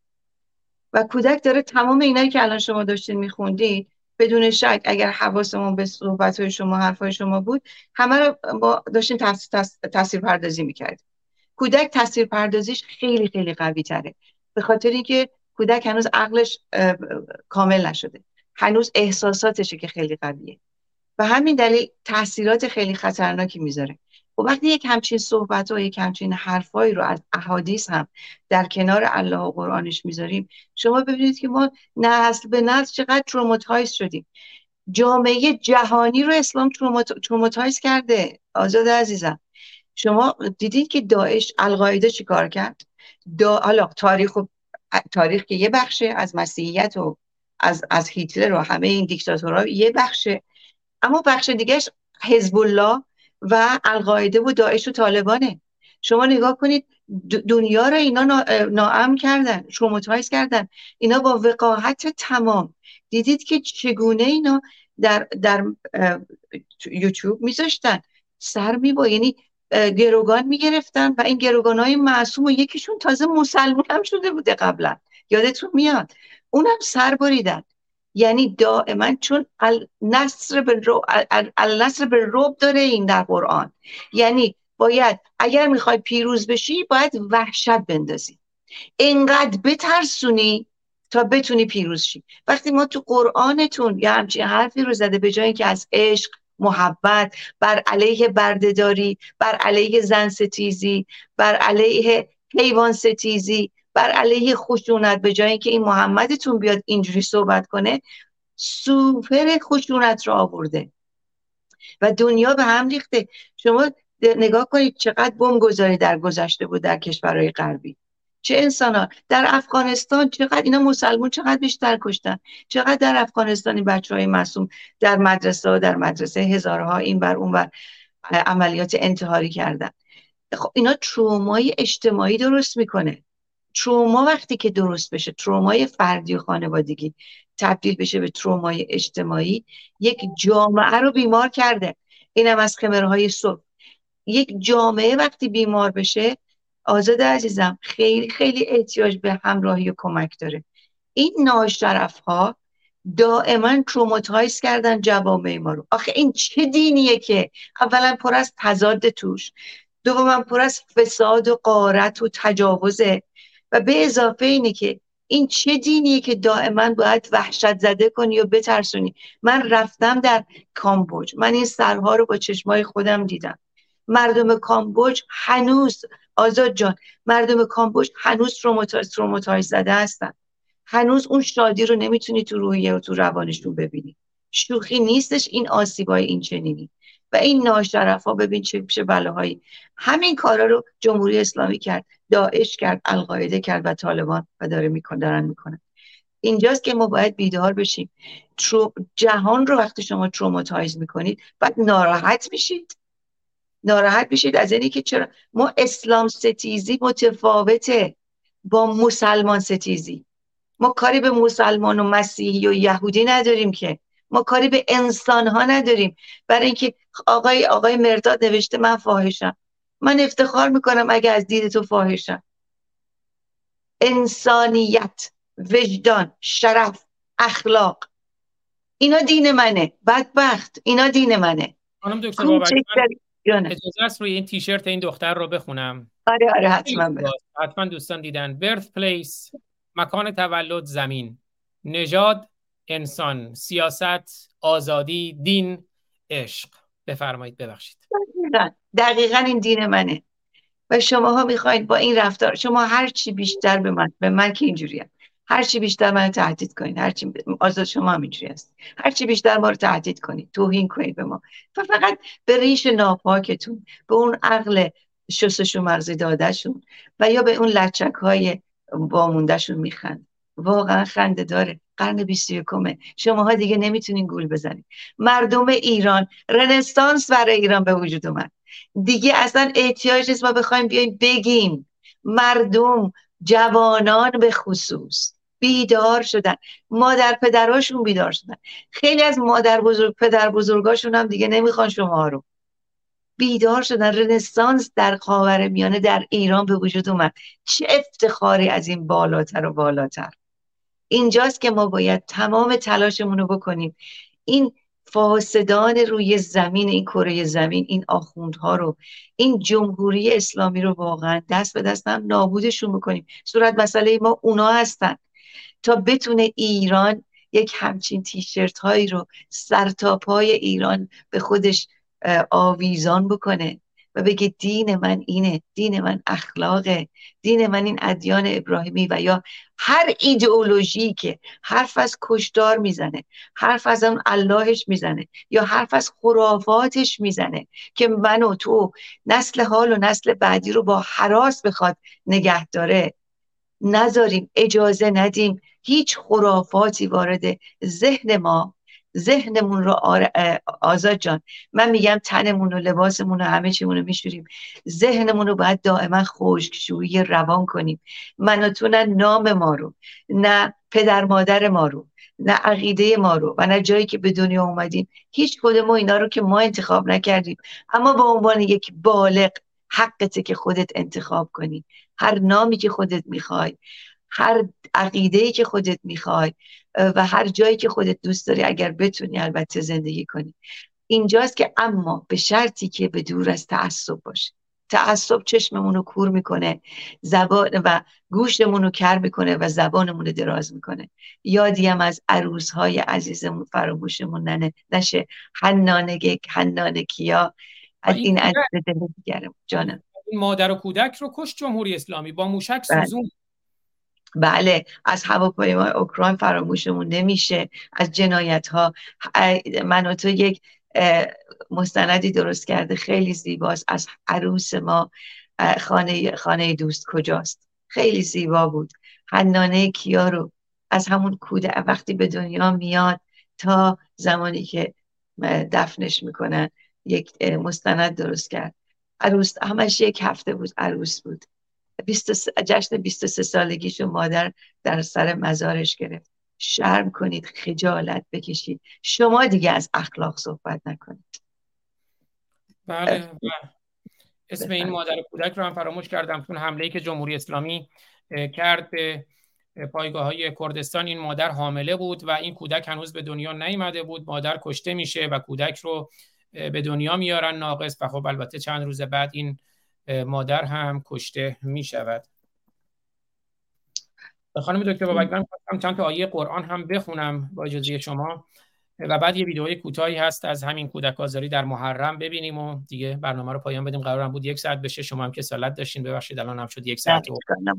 و کودک داره تمام اینایی که الان شما داشتین میخوندید بدون شک اگر حواسمون به صحبت‌های شما حرفای شما بود همه رو با داشتین تاثیرپردازی میکرد. کودک تاثیرپردازیش خیلی خیلی قوی تره به خاطر اینکه کودک هنوز عقلش کامل نشده، هنوز احساساتشه که خیلی قویه و همین دلیل تاثیرات خیلی خطرناکی میذاره. و وقتی یک همچین صحبت و یک همچین حرفایی رو از احادیث هم در کنار الله و قرآنش میذاریم شما ببینید که ما نسل به نسل چقدر تروماتایز شدیم. جامعه جهانی رو اسلام تروماتایز کرده. آزاد عزیزم شما دیدید که داعش القاعده چی کار کرد؟ حالا تاریخ که یه بخشه از مسیحیت و از هیتلر و همه این دیکتاتورها یه بخشه، اما بخش دیگهش حزب الله و القاعده و داعش و طالبانه. شما نگاه کنید دنیا رو اینا ناامن کردن، تروماتایز کردن. اینا با وقاحت تمام دیدید که چگونه اینا در یوتیوب میذاشتن سر میبا، یعنی گروگان میگرفتن و این گروگانای معصوم و یکیشون تازه مسلمان هم شده بوده قبلا، یادتون میاد، اونم سر بریدن. یعنی دائما چون النصر به رب داره این در قرآن، یعنی باید اگر میخوای پیروز بشی باید وحشت بندازی، اینقدر بترسونی تا بتونی پیروز شی. وقتی ما تو قرآنتون یا همچین حرفی رو زده، به جایی که از عشق، محبت، بر علیه بردهداری، بر علیه زن ستیزی، بر علیه حیوان ستیزی، بر علیه خشونت، به جایی که این محمدتون بیاد اینجوری صحبت کنه، سوپر خشونت رو آورده و دنیا به هم ریخته. شما نگاه کنید چقدر بمب‌گذاری در گذشته بود در کشورهای غربی، چه انسان ها در افغانستان، چقدر اینا مسلمون چقدر بیشتر کشتن، چقدر در افغانستانی بچه های معصوم در مدرسه ها، در مدرسه هزارها این بر اون بر عملیات انتحاری کردن. خب اینا ترومای اجتماعی درست میکنه. تروما وقتی که درست بشه، ترومای فردی و خانوادگی تبدیل بشه به ترومای اجتماعی، یک جامعه رو بیمار کرده. اینم از خمرهای صلح. یک جامعه وقتی بیمار بشه، آزاد عزیزم، خیلی خیلی احتیاج به همراهی و کمک داره. این ناشرف‌ها دائما تروماتایز کردن جوامع ما رو. آخه این چه دینیه که اولا پر از تضاد توش، دوما پر از فساد و غارت و تجاوزه، و به اضافه اینه که این چه دینیه که دائما باید وحشت زده کنی و بترسونی. من رفتم در کامبوج، من این سرها رو با چشمای خودم دیدم. مردم کامبوج هنوز، آزاد جان، مردم کامبوج هنوز تروماتایز زده هستن. هنوز اون شادی رو نمیتونی تو روحیه و تو روانشون ببینی. شوخی نیستش این آسیبای این چنینی و این ناشرفا. ببین چه پیش بلاهایی. همین کارا رو جمهوری اسلامی کرد، داعش کرد، القاعده کرد و طالبان، و دارن میکنن. اینجاست که ما باید بیدار بشیم. جهان رو وقتی شما تروماتایز میکنید، بعد ناراحت میشید از اینی که چرا ما اسلام ستیزی متفاوته با مسلمان ستیزی. ما کاری به مسلمان و مسیحی و یهودی نداریم، که ما کاری به انسانها نداریم. برای اینکه آقای مرداد نوشته من فاحشم، من افتخار میکنم اگه از دید تو فاحشم. انسانیت، وجدان، شرف، اخلاق، اینا دین منه. بدبخت، اینا دین منه. خانم دکتر بابک، اجازه است روی این تیشرت این دختر رو بخونم؟ آره حتما دوستان دیدن. برث پلیس، مکان تولد زمین، نژاد انسان، سیاست آزادی، دین عشق. بفرمایید. ببخشید، دقیقاً این دین منه و شماها میخواید با این رفتار، شما هر چی بیشتر به من که اینجوریه، هر چی بیشتر منو تهدید کنین، هر چی آزاد، شما هم اینجوری هست، هر چی بیشتر ما رو تهدید کنین، توهین کنین به ما، فقط به ریش ناپاکتون، به اون عقل شسش و مغز داده‌شون و یا به اون لچک‌های وامونده‌شون میخند. واقعا خنده داره. قرن 21م، شماها دیگه نمیتونین گول بزنین. مردم ایران، رنسانس برای ایران به وجود اومد. دیگه اصلا احتیاج نیست ما بخوایم بیایم بگیم. مردم، جوانان به خصوص، بیدار شدن. مادر پدراشون بیدار شدن. خیلی از پدر بزرگاشون هم دیگه نمیخوان شما رو. بیدار شدن. رنسانس در خاورمیانه در ایران به وجود اومد. چه افتخاری از این بالاتر و بالاتر. اینجاست که ما باید تمام تلاشمون رو بکنیم. این فاسدان روی زمین، این کره زمین، این آخوندها رو، این جمهوری اسلامی رو واقعا دست به دست هم نابودشون بکنیم. صورت مسئله ما اونا هستن. تا بتونه ایران یک همچین تیشرت هایی رو سر تا پای ایران به خودش آویزان بکنه و بگه دین من اینه، دین من اخلاقه، دین من این ادیان ابراهیمی و یا هر ایدئولوژی که حرف از کشتار میزنه، حرف از اون اللهش میزنه یا حرف از خرافاتش میزنه که من و تو نسل حال و نسل بعدی رو با هراس بخواد نگه داره، نذاریم، اجازه ندیم هیچ خرافاتی وارد ذهن ما، ذهنمون رو آزاد جان، من میگم تنمون و لباسمون و همه چیمون رو میشوریم، ذهنمون رو باید دائما خشکشویی روان کنیم. من و تو نه نام ما رو، نه پدر مادر ما رو، نه عقیده ما رو و نه جایی که به دنیا اومدیم. هیچ کدوم اینا رو که ما انتخاب نکردیم. اما به عنوان یک بالغ حقته که خودت انتخاب کنی. هر نامی که خودت میخوای، هر عقیده‌ای که خودت میخوای و هر جایی که خودت دوست داری اگر بتونی البته زندگی کنی. اینجاست که اما به شرطی که به دور از تعصب باشه. تعصب چشممون رو کور میکنه زبان و گوشمون رو کر میکنه و زبانمون رو دراز میکنه. یادیم از عروسهای عزیزمون فراموشمون نشه. حنانگه حنانکیا از این عزیز دلگرم جانم. مادر و کودک رو کشت جمهوری اسلامی با موشک سوزون. بله، از هواپیمای اوکراین فراموشمون نمیشه، از جنایت ها. من و تو یک مستندی درست کرده خیلی زیباست، از عروس ما خانه دوست کجاست، خیلی زیبا بود. حنانه کیا رو از همون کودک وقتی به دنیا میاد تا زمانی که دفنش میکنن یک مستند درست کرد. عروس همش یک هفته بود، عروس بود. جشن 23 سالگیش رو مادر در سر مزارش گرفت. شرم کنید، خجالت بکشید، شما دیگه از اخلاق صحبت نکنید. بله، اسم این مادر کودک رو هم فراموش کردم. چون حمله‌ای که جمهوری اسلامی کرد به پایگاه‌های کردستان، این مادر حامله بود و این کودک هنوز به دنیا نیامده بود. مادر کشته میشه و کودک رو به دنیا میارن ناقص و خب البته چند روز بعد این مادر هم کشته می شود. خانم دکتر بابک، من خواستم چند تا آیه قرآن هم بخونم با اجازه شما و بعد یه ویدئوی کوتاهی هست از همین کودک آزاری در محرم ببینیم و دیگه برنامه رو پایان بدیم. قرارم بود 1 ساعت بشه، شما هم که کسالت داشتین، ببخشید الان هم شد 1 ساعت.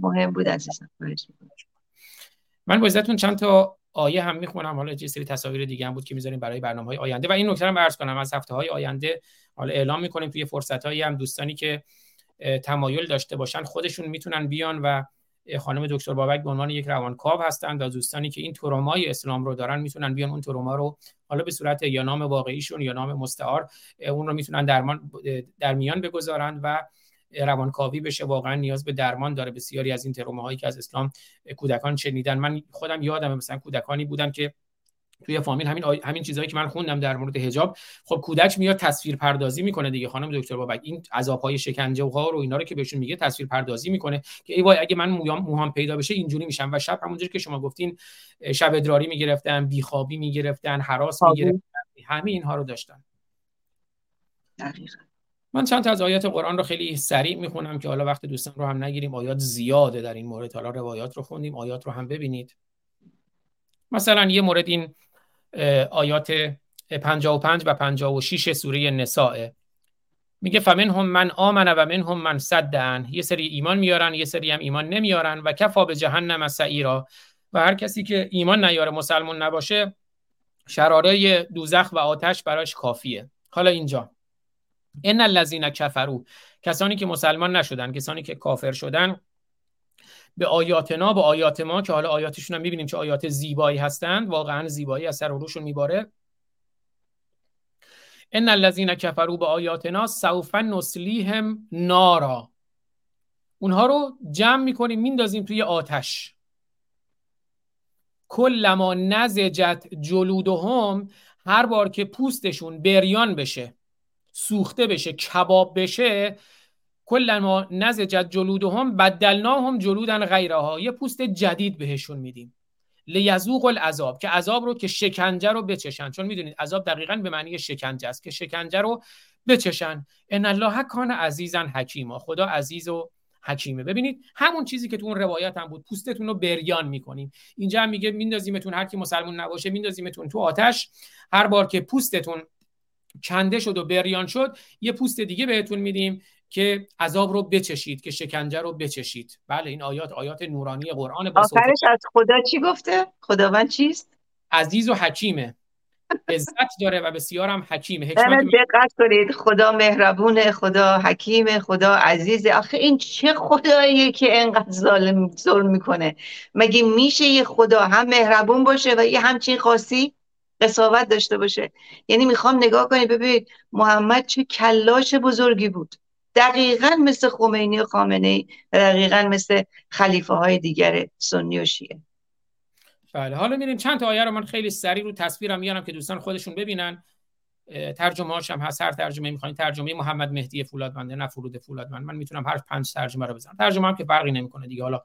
مهم بود عزیزم. من با اجازهتون چند تا آیه هم میخونم، حالا یه سری تصاویر دیگه هم بود که میذاریم برای برنامه‌های آینده و این نکته رو عرض کنم از هفته‌های آینده حالا اعلام می‌کنیم. توی فرصت‌هایی هم دوستانی که تمایل داشته باشن خودشون میتونن بیان و خانم دکتر بابک به عنوان یک روانکاو هستند و دوستانی که این ترومای اسلام رو دارن میتونن بیان اون تروما رو حالا به صورت یا نام واقعیشون یا نام مستعار اون رو میتونن درمان در میان بگذارن و روانکاوی بشه. واقعا نیاز به درمان داره بسیاری از این تروماهایی که از اسلام کودکان چنیدن. من خودم یادمه مثلا کودکانی بودن که توی فامیل همین چیزایی که من خوندم در مورد حجاب، خب کودک میاد تصویر پردازی میکنه دیگه. خانم دکتر بابک این عذاب‌های شکنجه ها رو اینا رو که بهشون میگه تصویر پردازی میکنه که ای وای اگه من موهام پیدا بشه اینجوری میشم و شب همونجوری که شما گفتین شب ادراری میگرفتن، بیخوابی میگرفتن، هراس میگرفتن، همه اینها رو داشتن. دقیقاً من چند تا از آیات قرآن رو خیلی سریع میخونم که حالا وقت دوستان رو هم نگیریم. آیات زیاده در این مورد، حالا روایات رو خوندیم، آیات رو هم ببینید. مثلا یه مورد این آیات 55 و 56 سوره نساء میگه فمنهم من آمن و منهم من صدعن. یه سری ایمان میارن، یه سری هم ایمان نمیارن و کفا به جهنم سعیرا. و هر کسی که ایمان نیاره، مسلمان نباشه، شراره دوزخ و آتش براش کافیه. حالا اینجا ان الذین کفروا، کسانی که مسلمان نشدن، کسانی که کافر شدن، به آیاتنا، به آیات ما که حالا آیاتشون هم می‌بینیم چه آیات زیبایی هستند، واقعا زیبایی از سر و روشون میباره. ان الذین کفروا به آیاتنا سوف نسلیهم نارا، اونها رو جمع میکنیم میندازیم توی آتش. کلما نزجت جلودهم، هر بار که پوستشون بریان بشه، سوخته بشه، کباب بشه، کلما نزجت جلودهم بدلناهم جلودن غیرها، یه پوست جدید بهشون میدیم. لیذوقوا العذاب، که عذاب رو، که شکنجه رو بچشن، چون میدونید عذاب دقیقاً به معنی شکنجه است، که شکنجه رو بچشن. ان الله کان عزیزا حکیما، خدا عزیز و حکیمه. ببینید همون چیزی که تو اون روایت هم بود، پوستتون رو بریان میکنیم، اینجا هم میگه میندازیمتون، هر کی مسلمان نباشه میندازیمتون تو آتش، هر بار که پوستتون کنده شد و بریان شد یه پوست دیگه بهتون میدیم که عذاب رو بچشید، که شکنجه رو بچشید. بله این آیات، آیات نورانی قرآن. آخرش از خدا چی گفته؟ خداوند چیست؟ عزیز و حکیمه، عزت داره و بسیار هم حکیمه. دقت کنید، خدا مهربونه، خدا حکیمه، خدا عزیزه. آخه این چه خداییه که انقدر ظلم میکنه؟ مگه میشه یه خدا هم مهربون باشه و یه همچین خاصی قساوت داشته باشه؟ یعنی میخوام نگاه کنید ببینید محمد چه کلاش بزرگی بود، دقیقاً مثل خمینی و خامنه‌ای، دقیقاً مثل خلیفه‌های دیگر سنی و شیعه. بله حالا میریم چند تا آیه رو من خیلی سریع رو تصویرم میارم که دوستان خودشون ببینن. ترجمه هاش هم هست، هر ترجمه میخواین. ترجمه محمد مهدی فولادمنده، نه فرود فولادمند. من میتونم هر 5 ترجمه رو بزنم، ترجمه هم که فرقی نمیکنه دیگه. حالا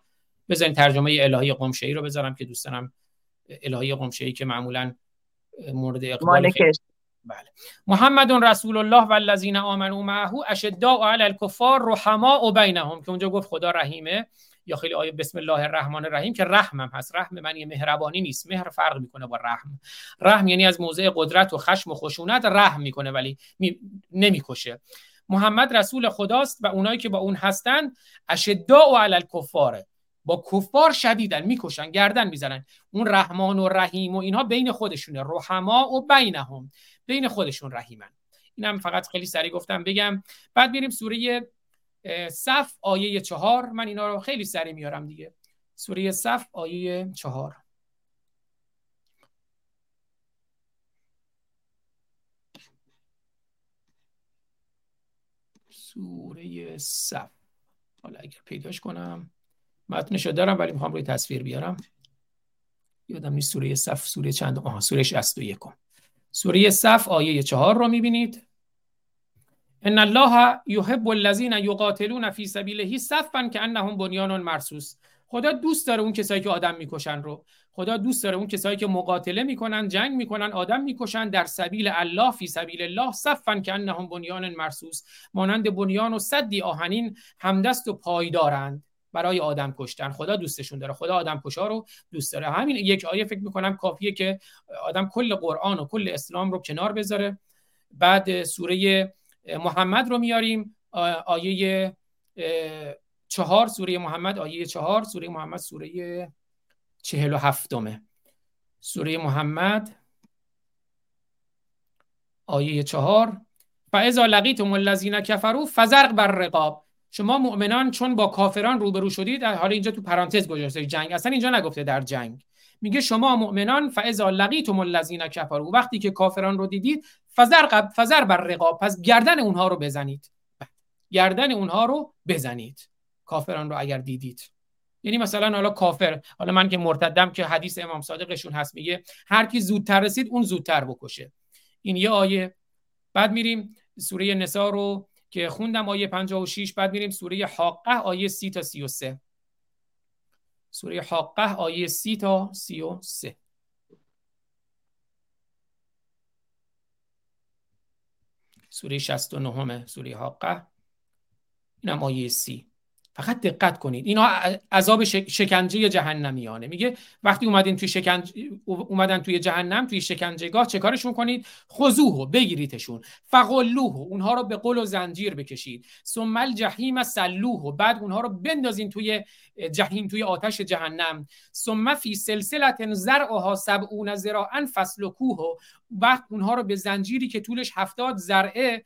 بزنین ترجمه الهی قمشه‌ای رو بذارم که دوستانم الهی قمشه‌ای که معمولا مورد اقبال بله. محمد رسول الله والذین آمنوا معه اشداء علی الکفار رحماء بینهم، که اونجا گفت خدا رحیمه یا خیلی آیه بسم الله الرحمن الرحیم که رحمم هست. رحم من یه مهربانی نیست، مهر فرق میکنه با رحم. رحم یعنی از موضع قدرت و خشم و خشونت رحم میکنه ولی نمیکشه. محمد رسول خداست و اونایی که با اون هستن اشداء علی الکفار، با کفار شدیدن، میکشن، گردن میزنن. اون رحمان و رحیم و اینها بین خودشونه، رحما و بینهم، بین خودشون رحیمن. اینم فقط خیلی سریع گفتم بگم. بعد میریم سوره صف آیه 4. من اینا رو خیلی سریع میارم دیگه. سوره صف آیه 4. سوره صف، حالا اگر پیداش کنم متنشو دارم ولی میخوام روی تصویر بیارم. یادم نیست سوره صف سوره چند. سوره 61. سوره صف آیه 4 رو میبینید. ان الله یحب الذین یقاتلون فی سبیله صفا کانهم بنیان مرصوص. خدا دوست داره اون کسایی که آدم میکشن رو. خدا دوست داره اون کسایی که مقاتله میکنن، جنگ میکنن، آدم میکشن در سبیل الله، فی سبیل الله، صفا کانهم بنیان مرصوص، مانند بنیان و سدی آهنین همدست و پایدارند برای آدم کشتن. خدا دوستشون داره، خدا آدم کشا رو دوست داره. همین یک آیه فکر میکنم کافیه که آدم کل قرآن و کل اسلام رو کنار بذاره. بعد سوره محمد رو میاریم، آیه 4. سوره محمد آیه 4. سوره محمد سوره 47. سوره محمد آیه 4. فاذا لقیتم الذین کفروا فزرق بر رقاب. شما مؤمنان چون با کافران روبرو شدید، حالا اینجا تو پرانتز گذاشته جنگ، اصلا اینجا نگفته در جنگ، میگه شما مؤمنان فاذا لقیتم الذین کفروا، وقتی که کافران رو دیدید فزر بر رقاب، پس گردن اونها رو بزنید. گردن اونها رو بزنید، کافران رو اگر دیدید. یعنی مثلا حالا کافر، حالا من که مرتدم که حدیث امام صادقشون هست میگه هر کی زودتر رسید اون زودتر بکشه. این یه آیه. بعد میریم سوره نساء رو که خوندم آیه 56. بعد میریم سوره حاقه آیه 30 تا 33. سوره حاقه آیه 30 تا 33. سوره 69. سوره حاقه اینم آیه 30. فقط دقت کنید، اینا عذاب شکنجه جهنمیانه. میگه وقتی اومدن توی جهنم، توی شکنجهگاه، چه کارشون کنید؟ خذوه، بگیریدشون. فغلوه، اونها رو به قل و زنجیر بکشید. ثم الجحیم صلوه، بعد اونها رو بندازین توی جحیم، توی آتش جهنم. ثم فی سلسله زرعها 70 ذراعا فسلکوه، بعد اونها رو به زنجیری که طولش 70 ذرعه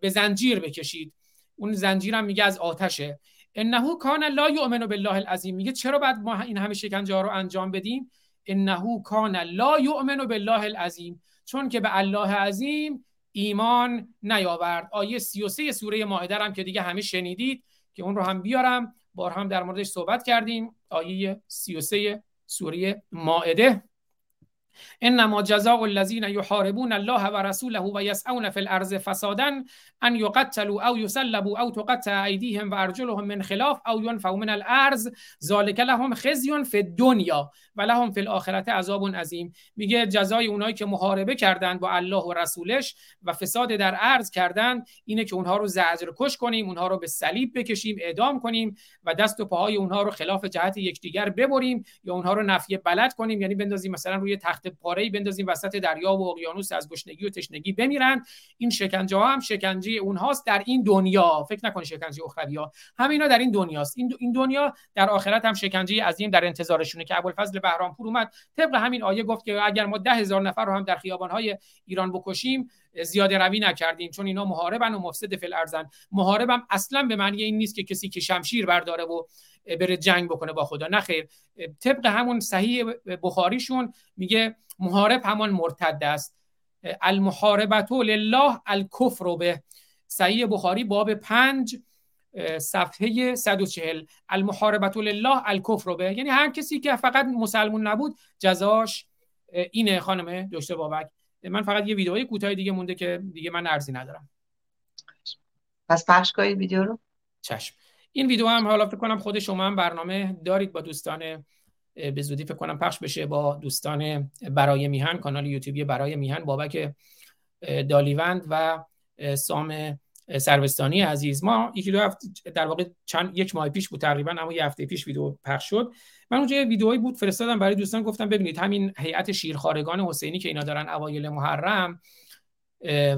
به زنجیر بکشید. اون زنجیرم میگه از آتشه. انه کان لا یؤمن بالله العظیم. میگه چرا باید ما این همه شکنجه ها رو انجام بدیم؟ انه کان لا یؤمن بالله العظیم، چون که به الله عظیم ایمان نیاورد. آیه 33 سوره مائده هم که دیگه همه شنیدید که اون رو هم بیارم، بار هم در موردش صحبت کردیم. آیه 33 سوره مائده. انما جزاء الذين يحاربون الله ورسوله ويسعون في الارض فسادا ان يقتلوا او يسلبوا او تقطع ايديهم وارجلهم من خلاف او ينفوا من الارض ذلك لهم خزي في الدنيا ولهم في الاخره عذاب عظیم. میگه جزای اونایی که محاربه کردند با الله و رسولش و فساد در ارض کردند اینه که اونها رو زجرکش کنیم، اونها رو به صلیب بکشیم، اعدام کنیم و دست و پاهای اونها رو خلاف جهت یکدیگر ببریم یا اونها رو نفی بلد کنیم، یعنی بندازیم مثلا روی تخت پاره‌ای، بندازیم وسط دریا و اقیانوس، از گشنگی و تشنگی بمیرن. این شکنجه ها هم شکنجه اونهاست در این دنیا. فکر نکنید شکنجه اخروی ها، همینا در این دنیاست. این دنیا در آخرت هم شکنجه عظیم در انتظارشونه که ابوالفضل بهرامپور اومد طبق همین آیه گفت که اگر ما 10,000 نفر رو هم در خیابان‌های ایران بکشیم زیاده روی نکردیم، چون اینا محاربن و مفسد فی الارضن. محاربم اصلا به معنی این نیست که کسی که شمشیر برداره و بره جنگ بکنه با خدا، نه خیر. طبق همون صحیح بخاریشون میگه محارب همان مرتد است. المحاربه لله الکفر به. صحیح بخاری باب 5 صفحه 140 المحاربة لله الکفر به، یعنی هر کسی که فقط مسلمان نبود جزاش اینه. خانم دکتر بابک، من فقط یه ویدئوی کوتاه دیگه مونده که دیگه من ارزی ندارم. پس پخش کنید ویدیو رو. چشم. این ویدیو هم حالا فکر کنم خود شما هم برنامه دارید با دوستان، به زودی فکر کنم پخش بشه با دوستان برای میهن، کانال یوتیوبی برای میهن، بابک دالیوند و سام سروستانی عزیز. ما یکی دو هفته در واقع یک ماه پیش بود تقریبا، اما یه هفته پیش ویدیو پخش شد. من اونجا ویدیوهایی بود فرستادم برای دوستان، گفتم ببینید همین هیئت شیرخوارگان حسینی که اینا دارن اوایل محرم،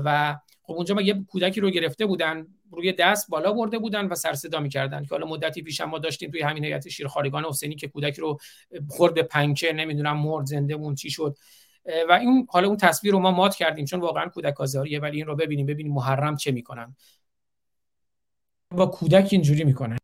و خب اونجا ما یه کودکی رو گرفته بودن روی دست بالا برده بودن و سر صدا می‌کردن که حالا مدتی پیش ما داشتیم توی همین هیئت شیرخوارگان حسینی که کودکی رو خورد به پنکه، نمیدونم مرد زنده مون چی شد، و این حالا اون تصویر رو ما مات کردیم چون واقعا کودک آزاریه. ولی این رو ببینیم، ببینیم محرم چه میکنن با کودک، اینجوری میکنن.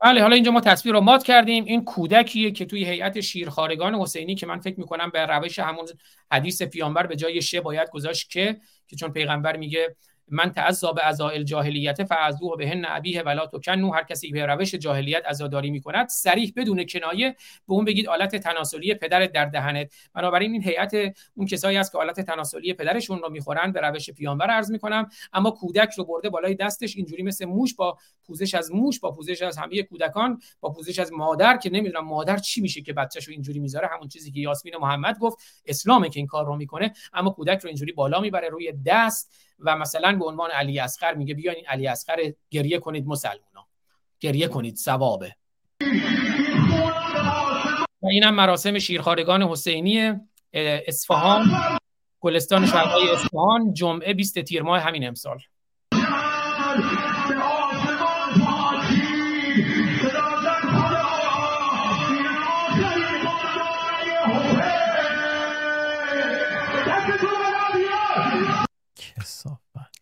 بله حالا اینجا ما تصویر رو مات کردیم. این کودکیه که توی هیئت شیرخوارگان حسینی که من فکر میکنم به روش همون حدیث پیامبر به جای شه باید گذاشت که چون پیغمبر میگه من تعذاب ازائل جاهلیت فعذوه بهن ابیه ولا تکنو، هر کسی به روش جاهلیت عزاداری میکند صریح بدون کنایه به اون بگید آلت تناسلی پدرت در دهنت. بنابراین این هیئت اون کسایی است که آلت تناسلی پدرشون رو میخورن به روش پیامبر، عرض میکنم. اما کودک رو برده بالای دستش اینجوری مثل موش، با پوزش از موش، با پوزش از همه کودکان، با پوزش از مادر که نمیدونم مادر چی میشه که بچه‌شو اینجوری میذاره، همون چیزی که یاسمین محمد گفت اسلامه که این کار رو میکنه، اما کودک رو اینجوری بالا میبره روی دست و مثلا به عنوان علی اصغر میگه بیاین علی اصغر گریه کنید مسلمونا، گریه کنید ثوابه. و اینم مراسم شیرخوارگان حسینی اصفهان، گلستان شرقی اصفهان، جمعه 20 تیر ماه همین امسال.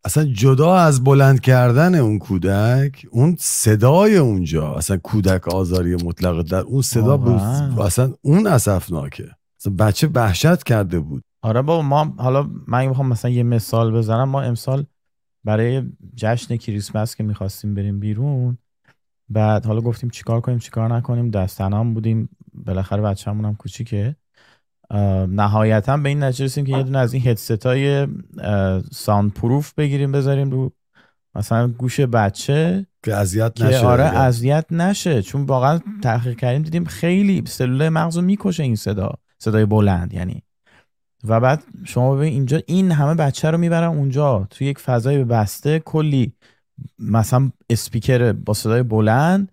اصلا جدا از بلند کردن اون کودک، اون صدای اونجا، اصلا کودک آزاری مطلق در اون صدا بود، اصلا اون اسفناکه، اصلا بچه وحشت کرده بود. آره بابا، ما حالا من میخوام مثلا یه مثال بزنم. ما امسال برای جشن کریسمس که میخواستیم بریم بیرون، بعد حالا گفتیم چیکار کنیم چیکار نکنیم، دستنام بودیم، بالاخره بچه‌مون هم کوچیکه، نهایتا به این نتیجه رسیدیم که یه دونه از این هدست‌های ساوند پروف بگیریم بذاریم رو مثلا گوش بچه که اذیت نشه، که آره اذیت نشه، چون واقعا تحقیق کردیم دیدیم خیلی سلولای مغزو میکشه این صدای بلند یعنی. و بعد شما ببین اینجا این همه بچه رو میبرن اونجا توی یک فضای بسته، کلی مثلا اسپیکر با صدای بلند،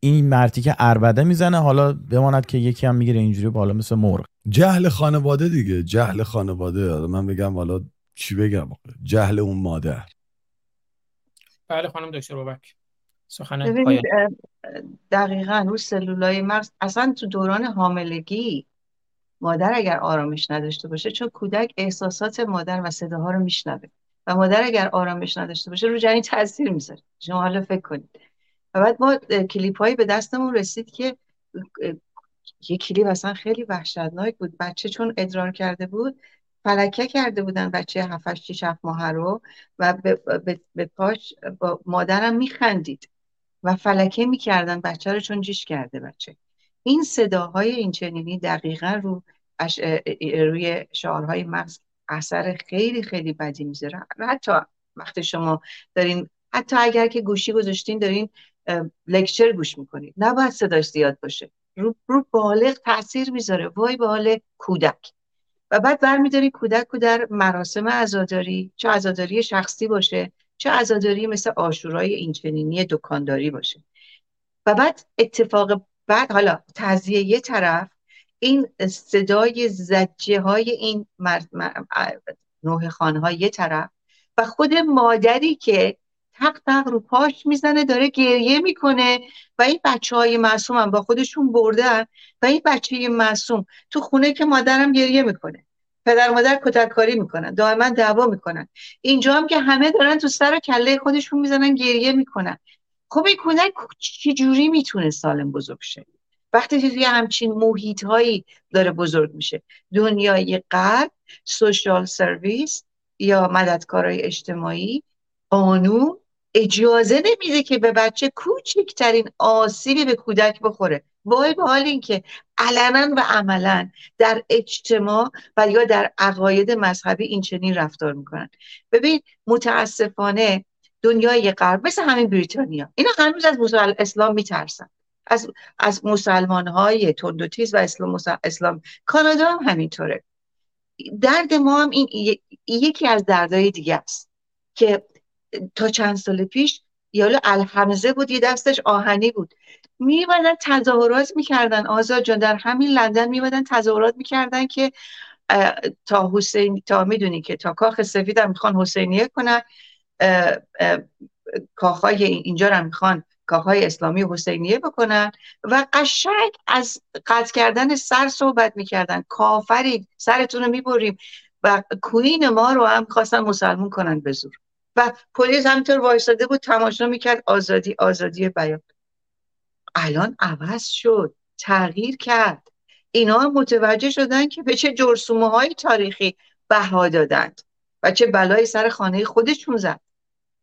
این مرتی که عربده میزنه، حالا بماند که یکی هم میگیره اینجوری بالا مثل مرغ. جهل خانواده دیگه، جهل خانواده. من بگم حالا چی بگم، جهل اون مادر. بله خانم دکتر بابک سخن پایان. دقیقاً اون سلولای مغز اصلا تو دوران حاملگی مادر اگر آرامش نداشته باشه، چون کودک احساسات مادر و صداها رو میشنوه و مادر اگر آرامش نداشته باشه رو جنین تاثیر میذاره. شما حالا فکر کنید. و بعد ما کلیپ‌هایی به دستمون رسید که یک کلیپ اصلا خیلی وحشتناک بود، بچه چون ادرار کرده بود فلکه کرده بودن بچه 7-8 ماه رو و به پاش با مادرم میخندید و فلکه میکردن بچه رو چون جیش کرده بچه. این صداهای اینچنینی دقیقا روی شعارهای مغز اثر خیلی خیلی بدی میذاره. حتی وقتی شما دارین، حتی اگر که گوشی گذاشتین دارین لکچر گوش میکنید، نباید صداش زیاد باشه، رو بالغ تاثیر میذاره، وای به حال کودک. و بعد برمیداری کودک رو در مراسم عزاداری، چه عزاداری شخصی باشه چه عزاداری مثل عاشورای اینچنینی دکانداری باشه، و بعد اتفاق بعد حالا تعزیه یه طرف، این صدای زجه های این نوه خانها یه طرف، و خود مادری که تق تق رو پاش میزنه داره گریه میکنه و این بچه‌های معصوم هم با خودشون بردن و این بچه معصوم تو خونه که مادرم گریه میکنه، پدر مادر کتککاری میکنن، دائما دعوا میکنن، اینجا هم که همه دارن تو سر و کله خودشون میزنن گریه میکنن. خب این کودک چجوری میتونه سالم بزرگ شه وقتی توی همچین محیط هایی داره بزرگ میشه؟ دنیای غرب، سوشال سرویس یا مددکارای اجتماعی قانون اجازه نمیده که به بچه کوچکترین آسیبی به کودک بخوره. وای به حال این که علنا و عملا در اجتماع و یا در عقاید مذهبی این چنین رفتار میکنن. ببین متاسفانه دنیای غرب مثل همین بریتانیا، اینا هنوز از اسلام میترسن، از مسلمان های تندوتیز و اسلام. کانادا هم همینطوره. درد ما هم این یکی از دردهای دیگه است که تا چند سال پیش یالو الحمزه بود، یه دستش آهنی بود، میبادن تظاهرات میکردن. آزاد جان در همین لندن میبادن تظاهرات میکردن که تا حسین، تا میدونی که تا کاخ سفید هم میخوان حسینیه کنن، کاخای اینجا هم میخوان کاخای اسلامی حسینیه بکنن و قشنگ از قطع کردن سر صحبت میکردن. کافرید، سرتون رو میبریم و کوین ما رو هم خواستن مسلمون کنن به زور و پلیس همینطور وایساده بود تماشا میکرد. آزادی بیان الان عوض شد، تغییر کرد. اینا هم متوجه شدن که به چه جرثومه های تاریخی بها دادند و چه بلایی سر خانه خودشون زد.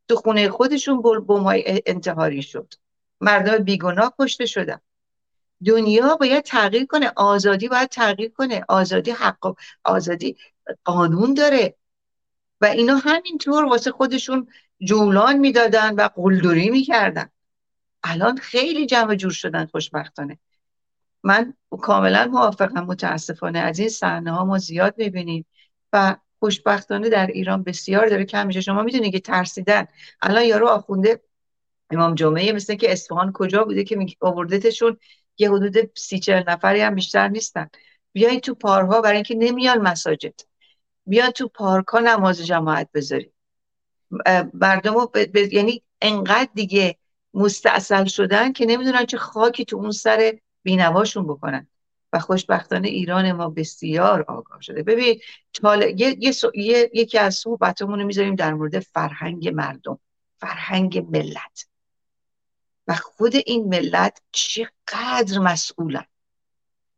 تو خونه خودشون بمب های انتحاری شد، مردم بیگناه کشته شدن. دنیا باید تغییر کنه، آزادی باید تغییر کنه. آزادی حق، آزادی قانون داره و اینا همینطور واسه خودشون جولان میدادن و قلدری میکردن. الان خیلی جمع جور شدن خوشبختانه. من کاملا موافقم. متاسفانه از این صحنه ها ما زیاد میبینیم و خوشبختانه در ایران بسیار داره کم میشه. شما میدونید که ترسیدن الان یارو آخونده امام جمعه مثل که اصفهان کجا بوده که آوردتشون یه حدود 34 نفری هم بیشتر نیستن، بیاین تو پارها، برای اینکه نمیان مساجد، بیان تو پارکا نماز جماعت بذاری. مردم یعنی انقدر دیگه مستعسل شدن که نمیدونن چه خاکی تو اون سر بینواشون بکنن و خوشبختانه ایران ما بسیار آگاه شده. ببین یکی از صحبتامون رو میذاریم در مورد فرهنگ مردم، فرهنگ ملت و خود این ملت چقدر مسئولن.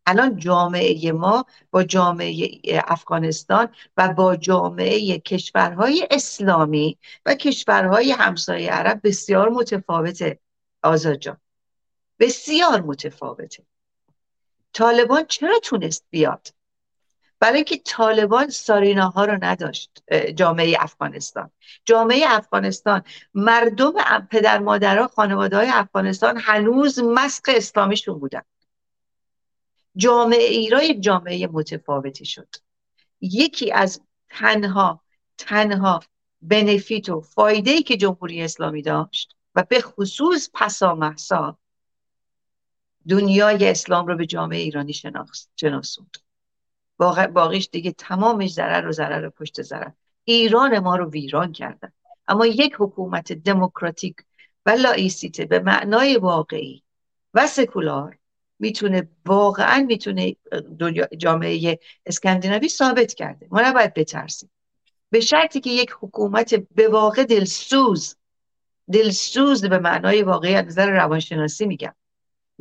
الان جامعه ما با جامعه افغانستان و با جامعه کشورهای اسلامی و کشورهای همسایه عرب بسیار متفاوته. آزاد جان بسیار متفاوته. طالبان چرا تونست بیاد؟ برای اینکه طالبان ساریناها رو نداشت. جامعه افغانستان مردم، پدر مادرها، خانواده های افغانستان هنوز مسخ اسلامیشون بودن. جامعه ایران یک جامعه متفاوتی شد. یکی از تنها بنفیت و فایده‌ای که جمهوری اسلامی داشت و به خصوص پسا مهسا، دنیای اسلام رو به جامعه ایرانی شناسوند. باقیش دیگه تمامش ضرر و ضرر و پشت ضرر. ایران ما رو ویران کردن. اما یک حکومت دموکراتیک و لایسیته به معنای واقعی و سکولار واقعا میتونه جامعه اسکاندیناوی ثابت کرده. ما نباید بترسیم، به شرطی که یک حکومت به واقع دلسوز به معنای واقعی، از نظر روانشناسی میگم،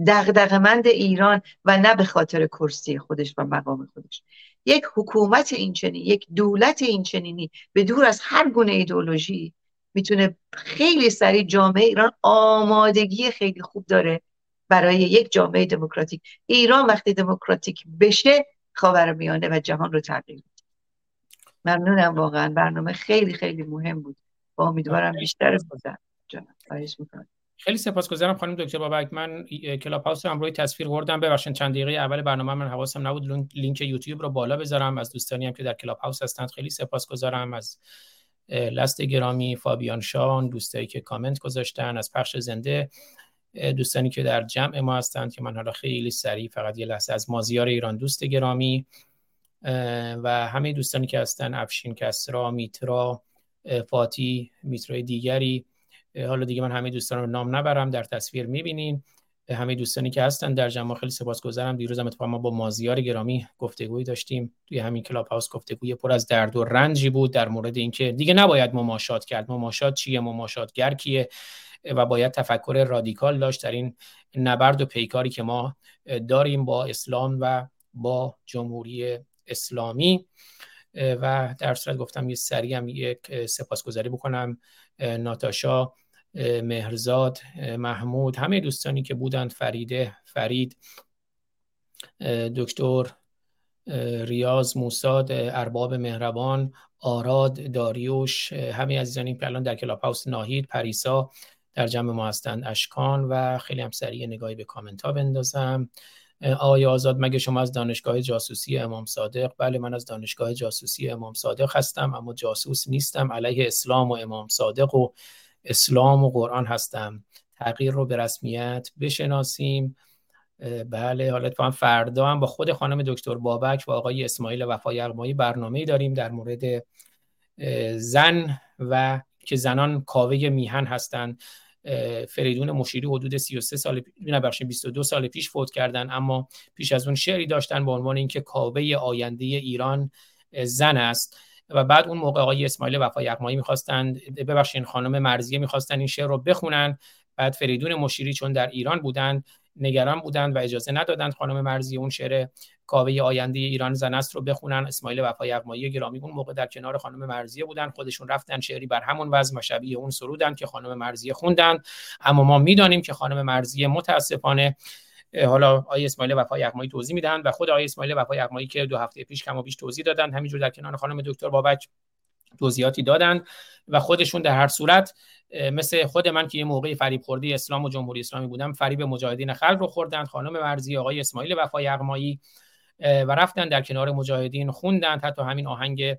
دغدغه‌مند ایران و نه به خاطر کرسی خودش و مقام خودش، یک حکومت اینچنینی، یک دولت اینچنینی بدور از هر گونه ایدئولوژی میتونه خیلی سریع جامعه ایران آمادگی خیلی خوب داره برای یک جامعه دموکراتیک. ایران وقتی دموکراتیک بشه، خاورمیانه و جهان رو تغییر میده. ممنونم، واقعا برنامه خیلی خیلی مهم بود و امیدوارم بیشتر بودن. خیلی سپاسگزارم خانم دکتر بابک. من کلاب هاوس رو هم روی تصویر خوردم، ببخشید چند دقیقه اول برنامه من حواسم نبود لینک یوتیوب رو بالا بذارم. از دوستانی هم که در کلاب هاوس هستند خیلی سپاسگزارم، از لست گرامی، فابیان شان، دوستایی که کامنت گذاشتن، از پخش زنده، دوستانی که در جمع ما هستند که من حالا خیلی سریع فقط یه لحظه از مازیار ایران دوست گرامی و همه دوستانی که هستن، افشین، کسرا، میترا، فاتی، میترای دیگری، حالا دیگه من همه دوستان رو نام نبرم، در تصویر میبینین همه دوستانی که هستن در جمع. خیلی سپاسگزارم. دیروز هم اتفاقا ما با مازیار گرامی گفتگویی داشتیم توی همین کلاب هاوس، گفتگوی پر از درد و رنجی بود در مورد اینکه دیگه نباید مماشات کرد، مماشات چیه، مماشاتگر کیه و باید تفکر رادیکال داشت در این نبرد و پیکاری که ما داریم با اسلام و با جمهوری اسلامی. و در صورت گفتم یه سریع هم یک سپاسگزاری بکنم ناتاشا، مهرزاد، محمود، همه دوستانی که بودند، فریده، فرید، دکتر ریاض، موساد، ارباب مهربان، آراد، داریوش، همه عزیزانی که الان در کلاب هاوس، ناهید، پریسا در جمع ما هستند، اشکان. و خیلی هم سریع نگاهی به کامنت ها بندازم. آیا آزاد، مگه شما از دانشگاه جاسوسی امام صادق؟ بله، من از دانشگاه جاسوسی امام صادق هستم، اما جاسوس نیستم، علیه اسلام و امام صادق و اسلام و قرآن هستم. تغییر رو به رسمیت بشناسیم. بله، حالا فردا هم با خود خانم دکتر بابک و آقای اسماعیل وفا قماتی برنامه‌ای داریم در مورد زن و که زنان کاوه میهن هستند. فریدون مشیری حدود 22 سال پیش فوت کردن، اما پیش از اون شعری داشتن به عنوان اینکه کاوه آینده ایران زن است. و بعد اون موقع آقای اسماعیل وفا قماتی خانم مرضیه می‌خواستن این شعر رو بخونن. بعد فریدون مشیری چون در ایران بودن، نگران بودند و اجازه ندادند خانم مرضیه اون شعر کاوه آینده ایران زن است رو بخونن. اسماعیل وفا قماتی گرامی اون موقع در کنار خانم مرضیه بودن، خودشون رفتن شعری بر همون وزن و شبیه اون سرودن که خانم مرضیه خوندن. اما ما میدانیم که خانم مرضیه متاسفانه، حالا آقای اسماعیل وفا قماتی توضیح میدن و خود آقای اسماعیل وفا قماتی که دو هفته پیش کما بیش توضیح دادن، همینجور در کنار خانم دکتر بابک توضیحاتی دادن و خودشون در هر صورت مثل خود من که یه موقعی فریب خورده اسلام و جمهوری اسلامی بودم، فریب مجاهدین خلق رو خوردن خانم مرضیه، آقای اسماعیل وفا قماتی، و رفتن در کنار مجاهدین خوندن. حتی همین آهنگ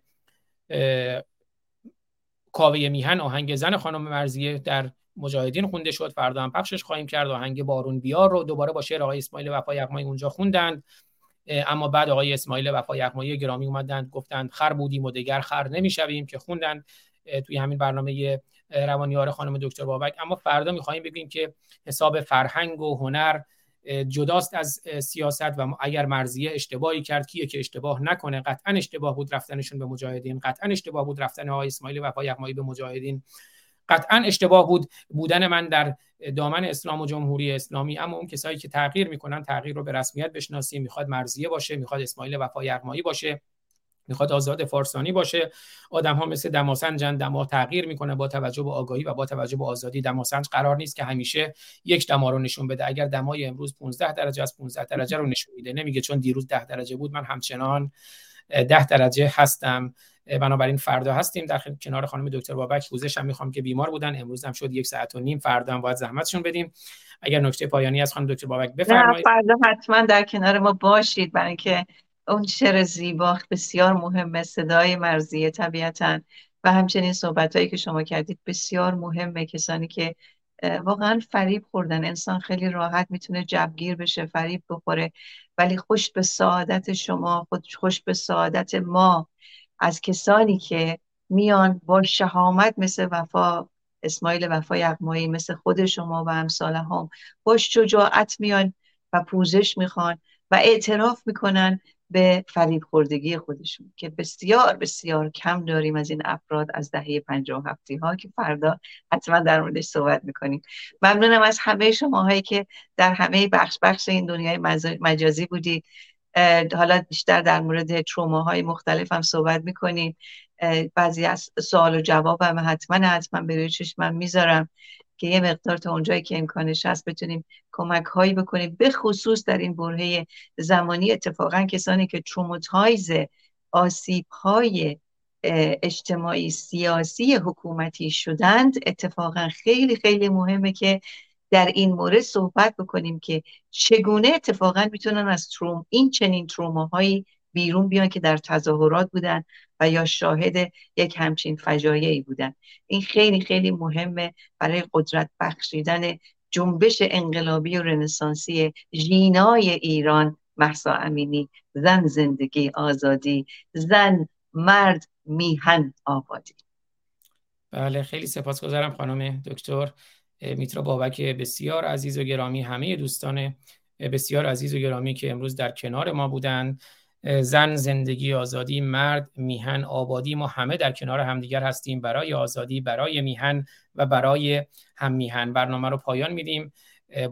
کاوه میهن، آهنگ زن خانم مرضیه در مجاهدین خونده شد، فردا هم پخشش خواهیم کرد. آهنگ بارون بیار رو دوباره با شعر آقای اسماعیل وفا قماتی اونجا خوندن. اما بعد آقای اسماعیل وفا قماتی گرامی اومدن گفتن خر بودیم و دگر خر نمیشویم که خوندن توی همین برنامه روانیار خانم دکتر بابک. اما فردا می‌خوایم بگیم که حساب فرهنگ و هنر جداست از سیاست و اگر مرضیه اشتباهی کرد، کیه که اشتباه نکنه؟ قطعاً اشتباه بود رفتنشون به مجاهدین، قطعاً اشتباه بود رفتن آقای اسماعیل وفا قماتی به مجاهدین، قطعاً اشتباه بود بودن من در دامن اسلام و جمهوری اسلامی. اما اون کسایی که تغییر میکنن، تغییر رو به رسمیت بشناسیم. میخواد مرضیه باشه، میخواد اسماعیل وفا قماتی باشه، میخواد آزاد فارسانی باشه. آدم‌ها مثل دماسنجن، دما تغییر میکنه با توجه به آگاهی و با توجه به آزادی. دماسنج قرار نیست که همیشه یک دما رو نشون بده. اگر دمای امروز 15 درجه از 15 درجه رو نشون میده، نمیگه چون دیروز 10 درجه بود من همچنان 10 درجه هستم. بنابراین فردا هستیم در کنار خانم دکتر بابک. پوزش هم میخوام که بیمار بودن، امروز هم شد 1 ساعت و نیم، فردا هم باید زحمتشون بدیم. اگر نکته پایانی از خانم دکتر بابک بفرمایید. فردا حتما در کنار ما باشید، برای اینکه اون شعر زیبا بسیار مهمه، صدای مرضیه طبیعتاً و همچنین صحبتایی که شما کردید بسیار مهمه. کسانی که واقعاً فریب خوردن، انسان خیلی راحت میتونه جوگیر بشه، فریب بخوره، ولی خوش به سعادت شما، خوش به سعادت ما از کسانی که میان با شهامت مثل وفا اسماعیل وفا قماتی، مثل خود شما و امثال هم، با شجاعت میان و پوزش میخوان و اعتراف میکنن به فریب خوردگی خودشون که بسیار بسیار کم داریم از این افراد از دهه 50 و 70 ها که فردا حتما در موردش صحبت میکنیم. ممنونم از همه شماهایی که در همه بخش این دنیای مجازی بودی. حالا بیشتر در مورد تروماهای مختلف هم صحبت میکنیم. بعضی از سوال و جواب هم حتما برای چشمم میذارم که یه مقدار تا اونجایی که امکانش هست بتونیم کمک هایی بکنیم، به خصوص در این برهه زمانی. اتفاقا کسانی که تروماتایز آسیب های اجتماعی سیاسی حکومتی شدند، اتفاقا خیلی خیلی مهمه که در این مورد صحبت بکنیم که چگونه اتفاقا میتونن از چنین تروماهایی بیرون بیان که در تظاهرات بودن و یا شاهد یک همچین فجایعی بودن. این خیلی خیلی مهمه برای قدرت بخشیدن جنبش انقلابی و رنسانسی ژینای ایران. مهسا امینی: زن زندگی آزادی، زن مرد میهن آبادی. بله، خیلی سپاسگزارم خانم دکتر میترا بابک بسیار عزیز و گرامی، همه دوستان بسیار عزیز و گرامی که امروز در کنار ما بودند. زن زندگی آزادی، مرد میهن آبادی. ما همه در کنار همدیگر هستیم برای آزادی، برای میهن و برای هم میهن. برنامه رو پایان میدیم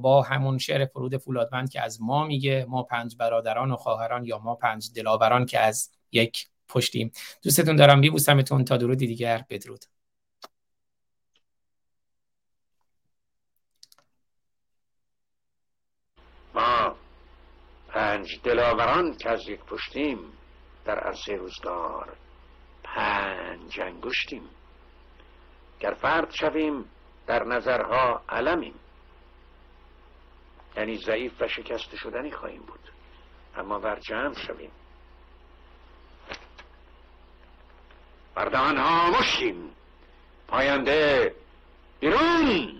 با همون شعر فرود فولادوند که از ما میگه: ما 5 برادران و خواهران، یا ما 5 دلاوران که از یک پشتیم. دوستتون دارم، میبوسمتون. تا درودی دیگر، بدرود. پنج دلاوران که از یک پشتیم، در عرصه روزگار پنج انگشتیم. گر فرد شویم در نظرها علمیم، یعنی ضعیف و شکست شدنی خواهیم بود، اما ور جمع شویم بر دهانها مشتیم، پاینده بیرون.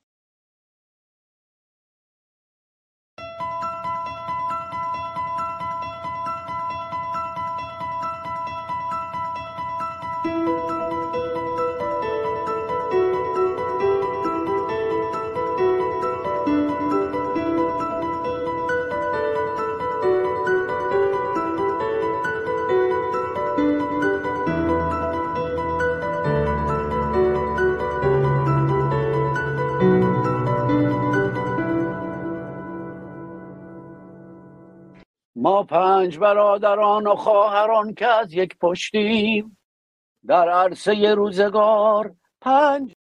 ما پنج برادران و خواهران که از یک پشتیم، در عرصه روزگار پنج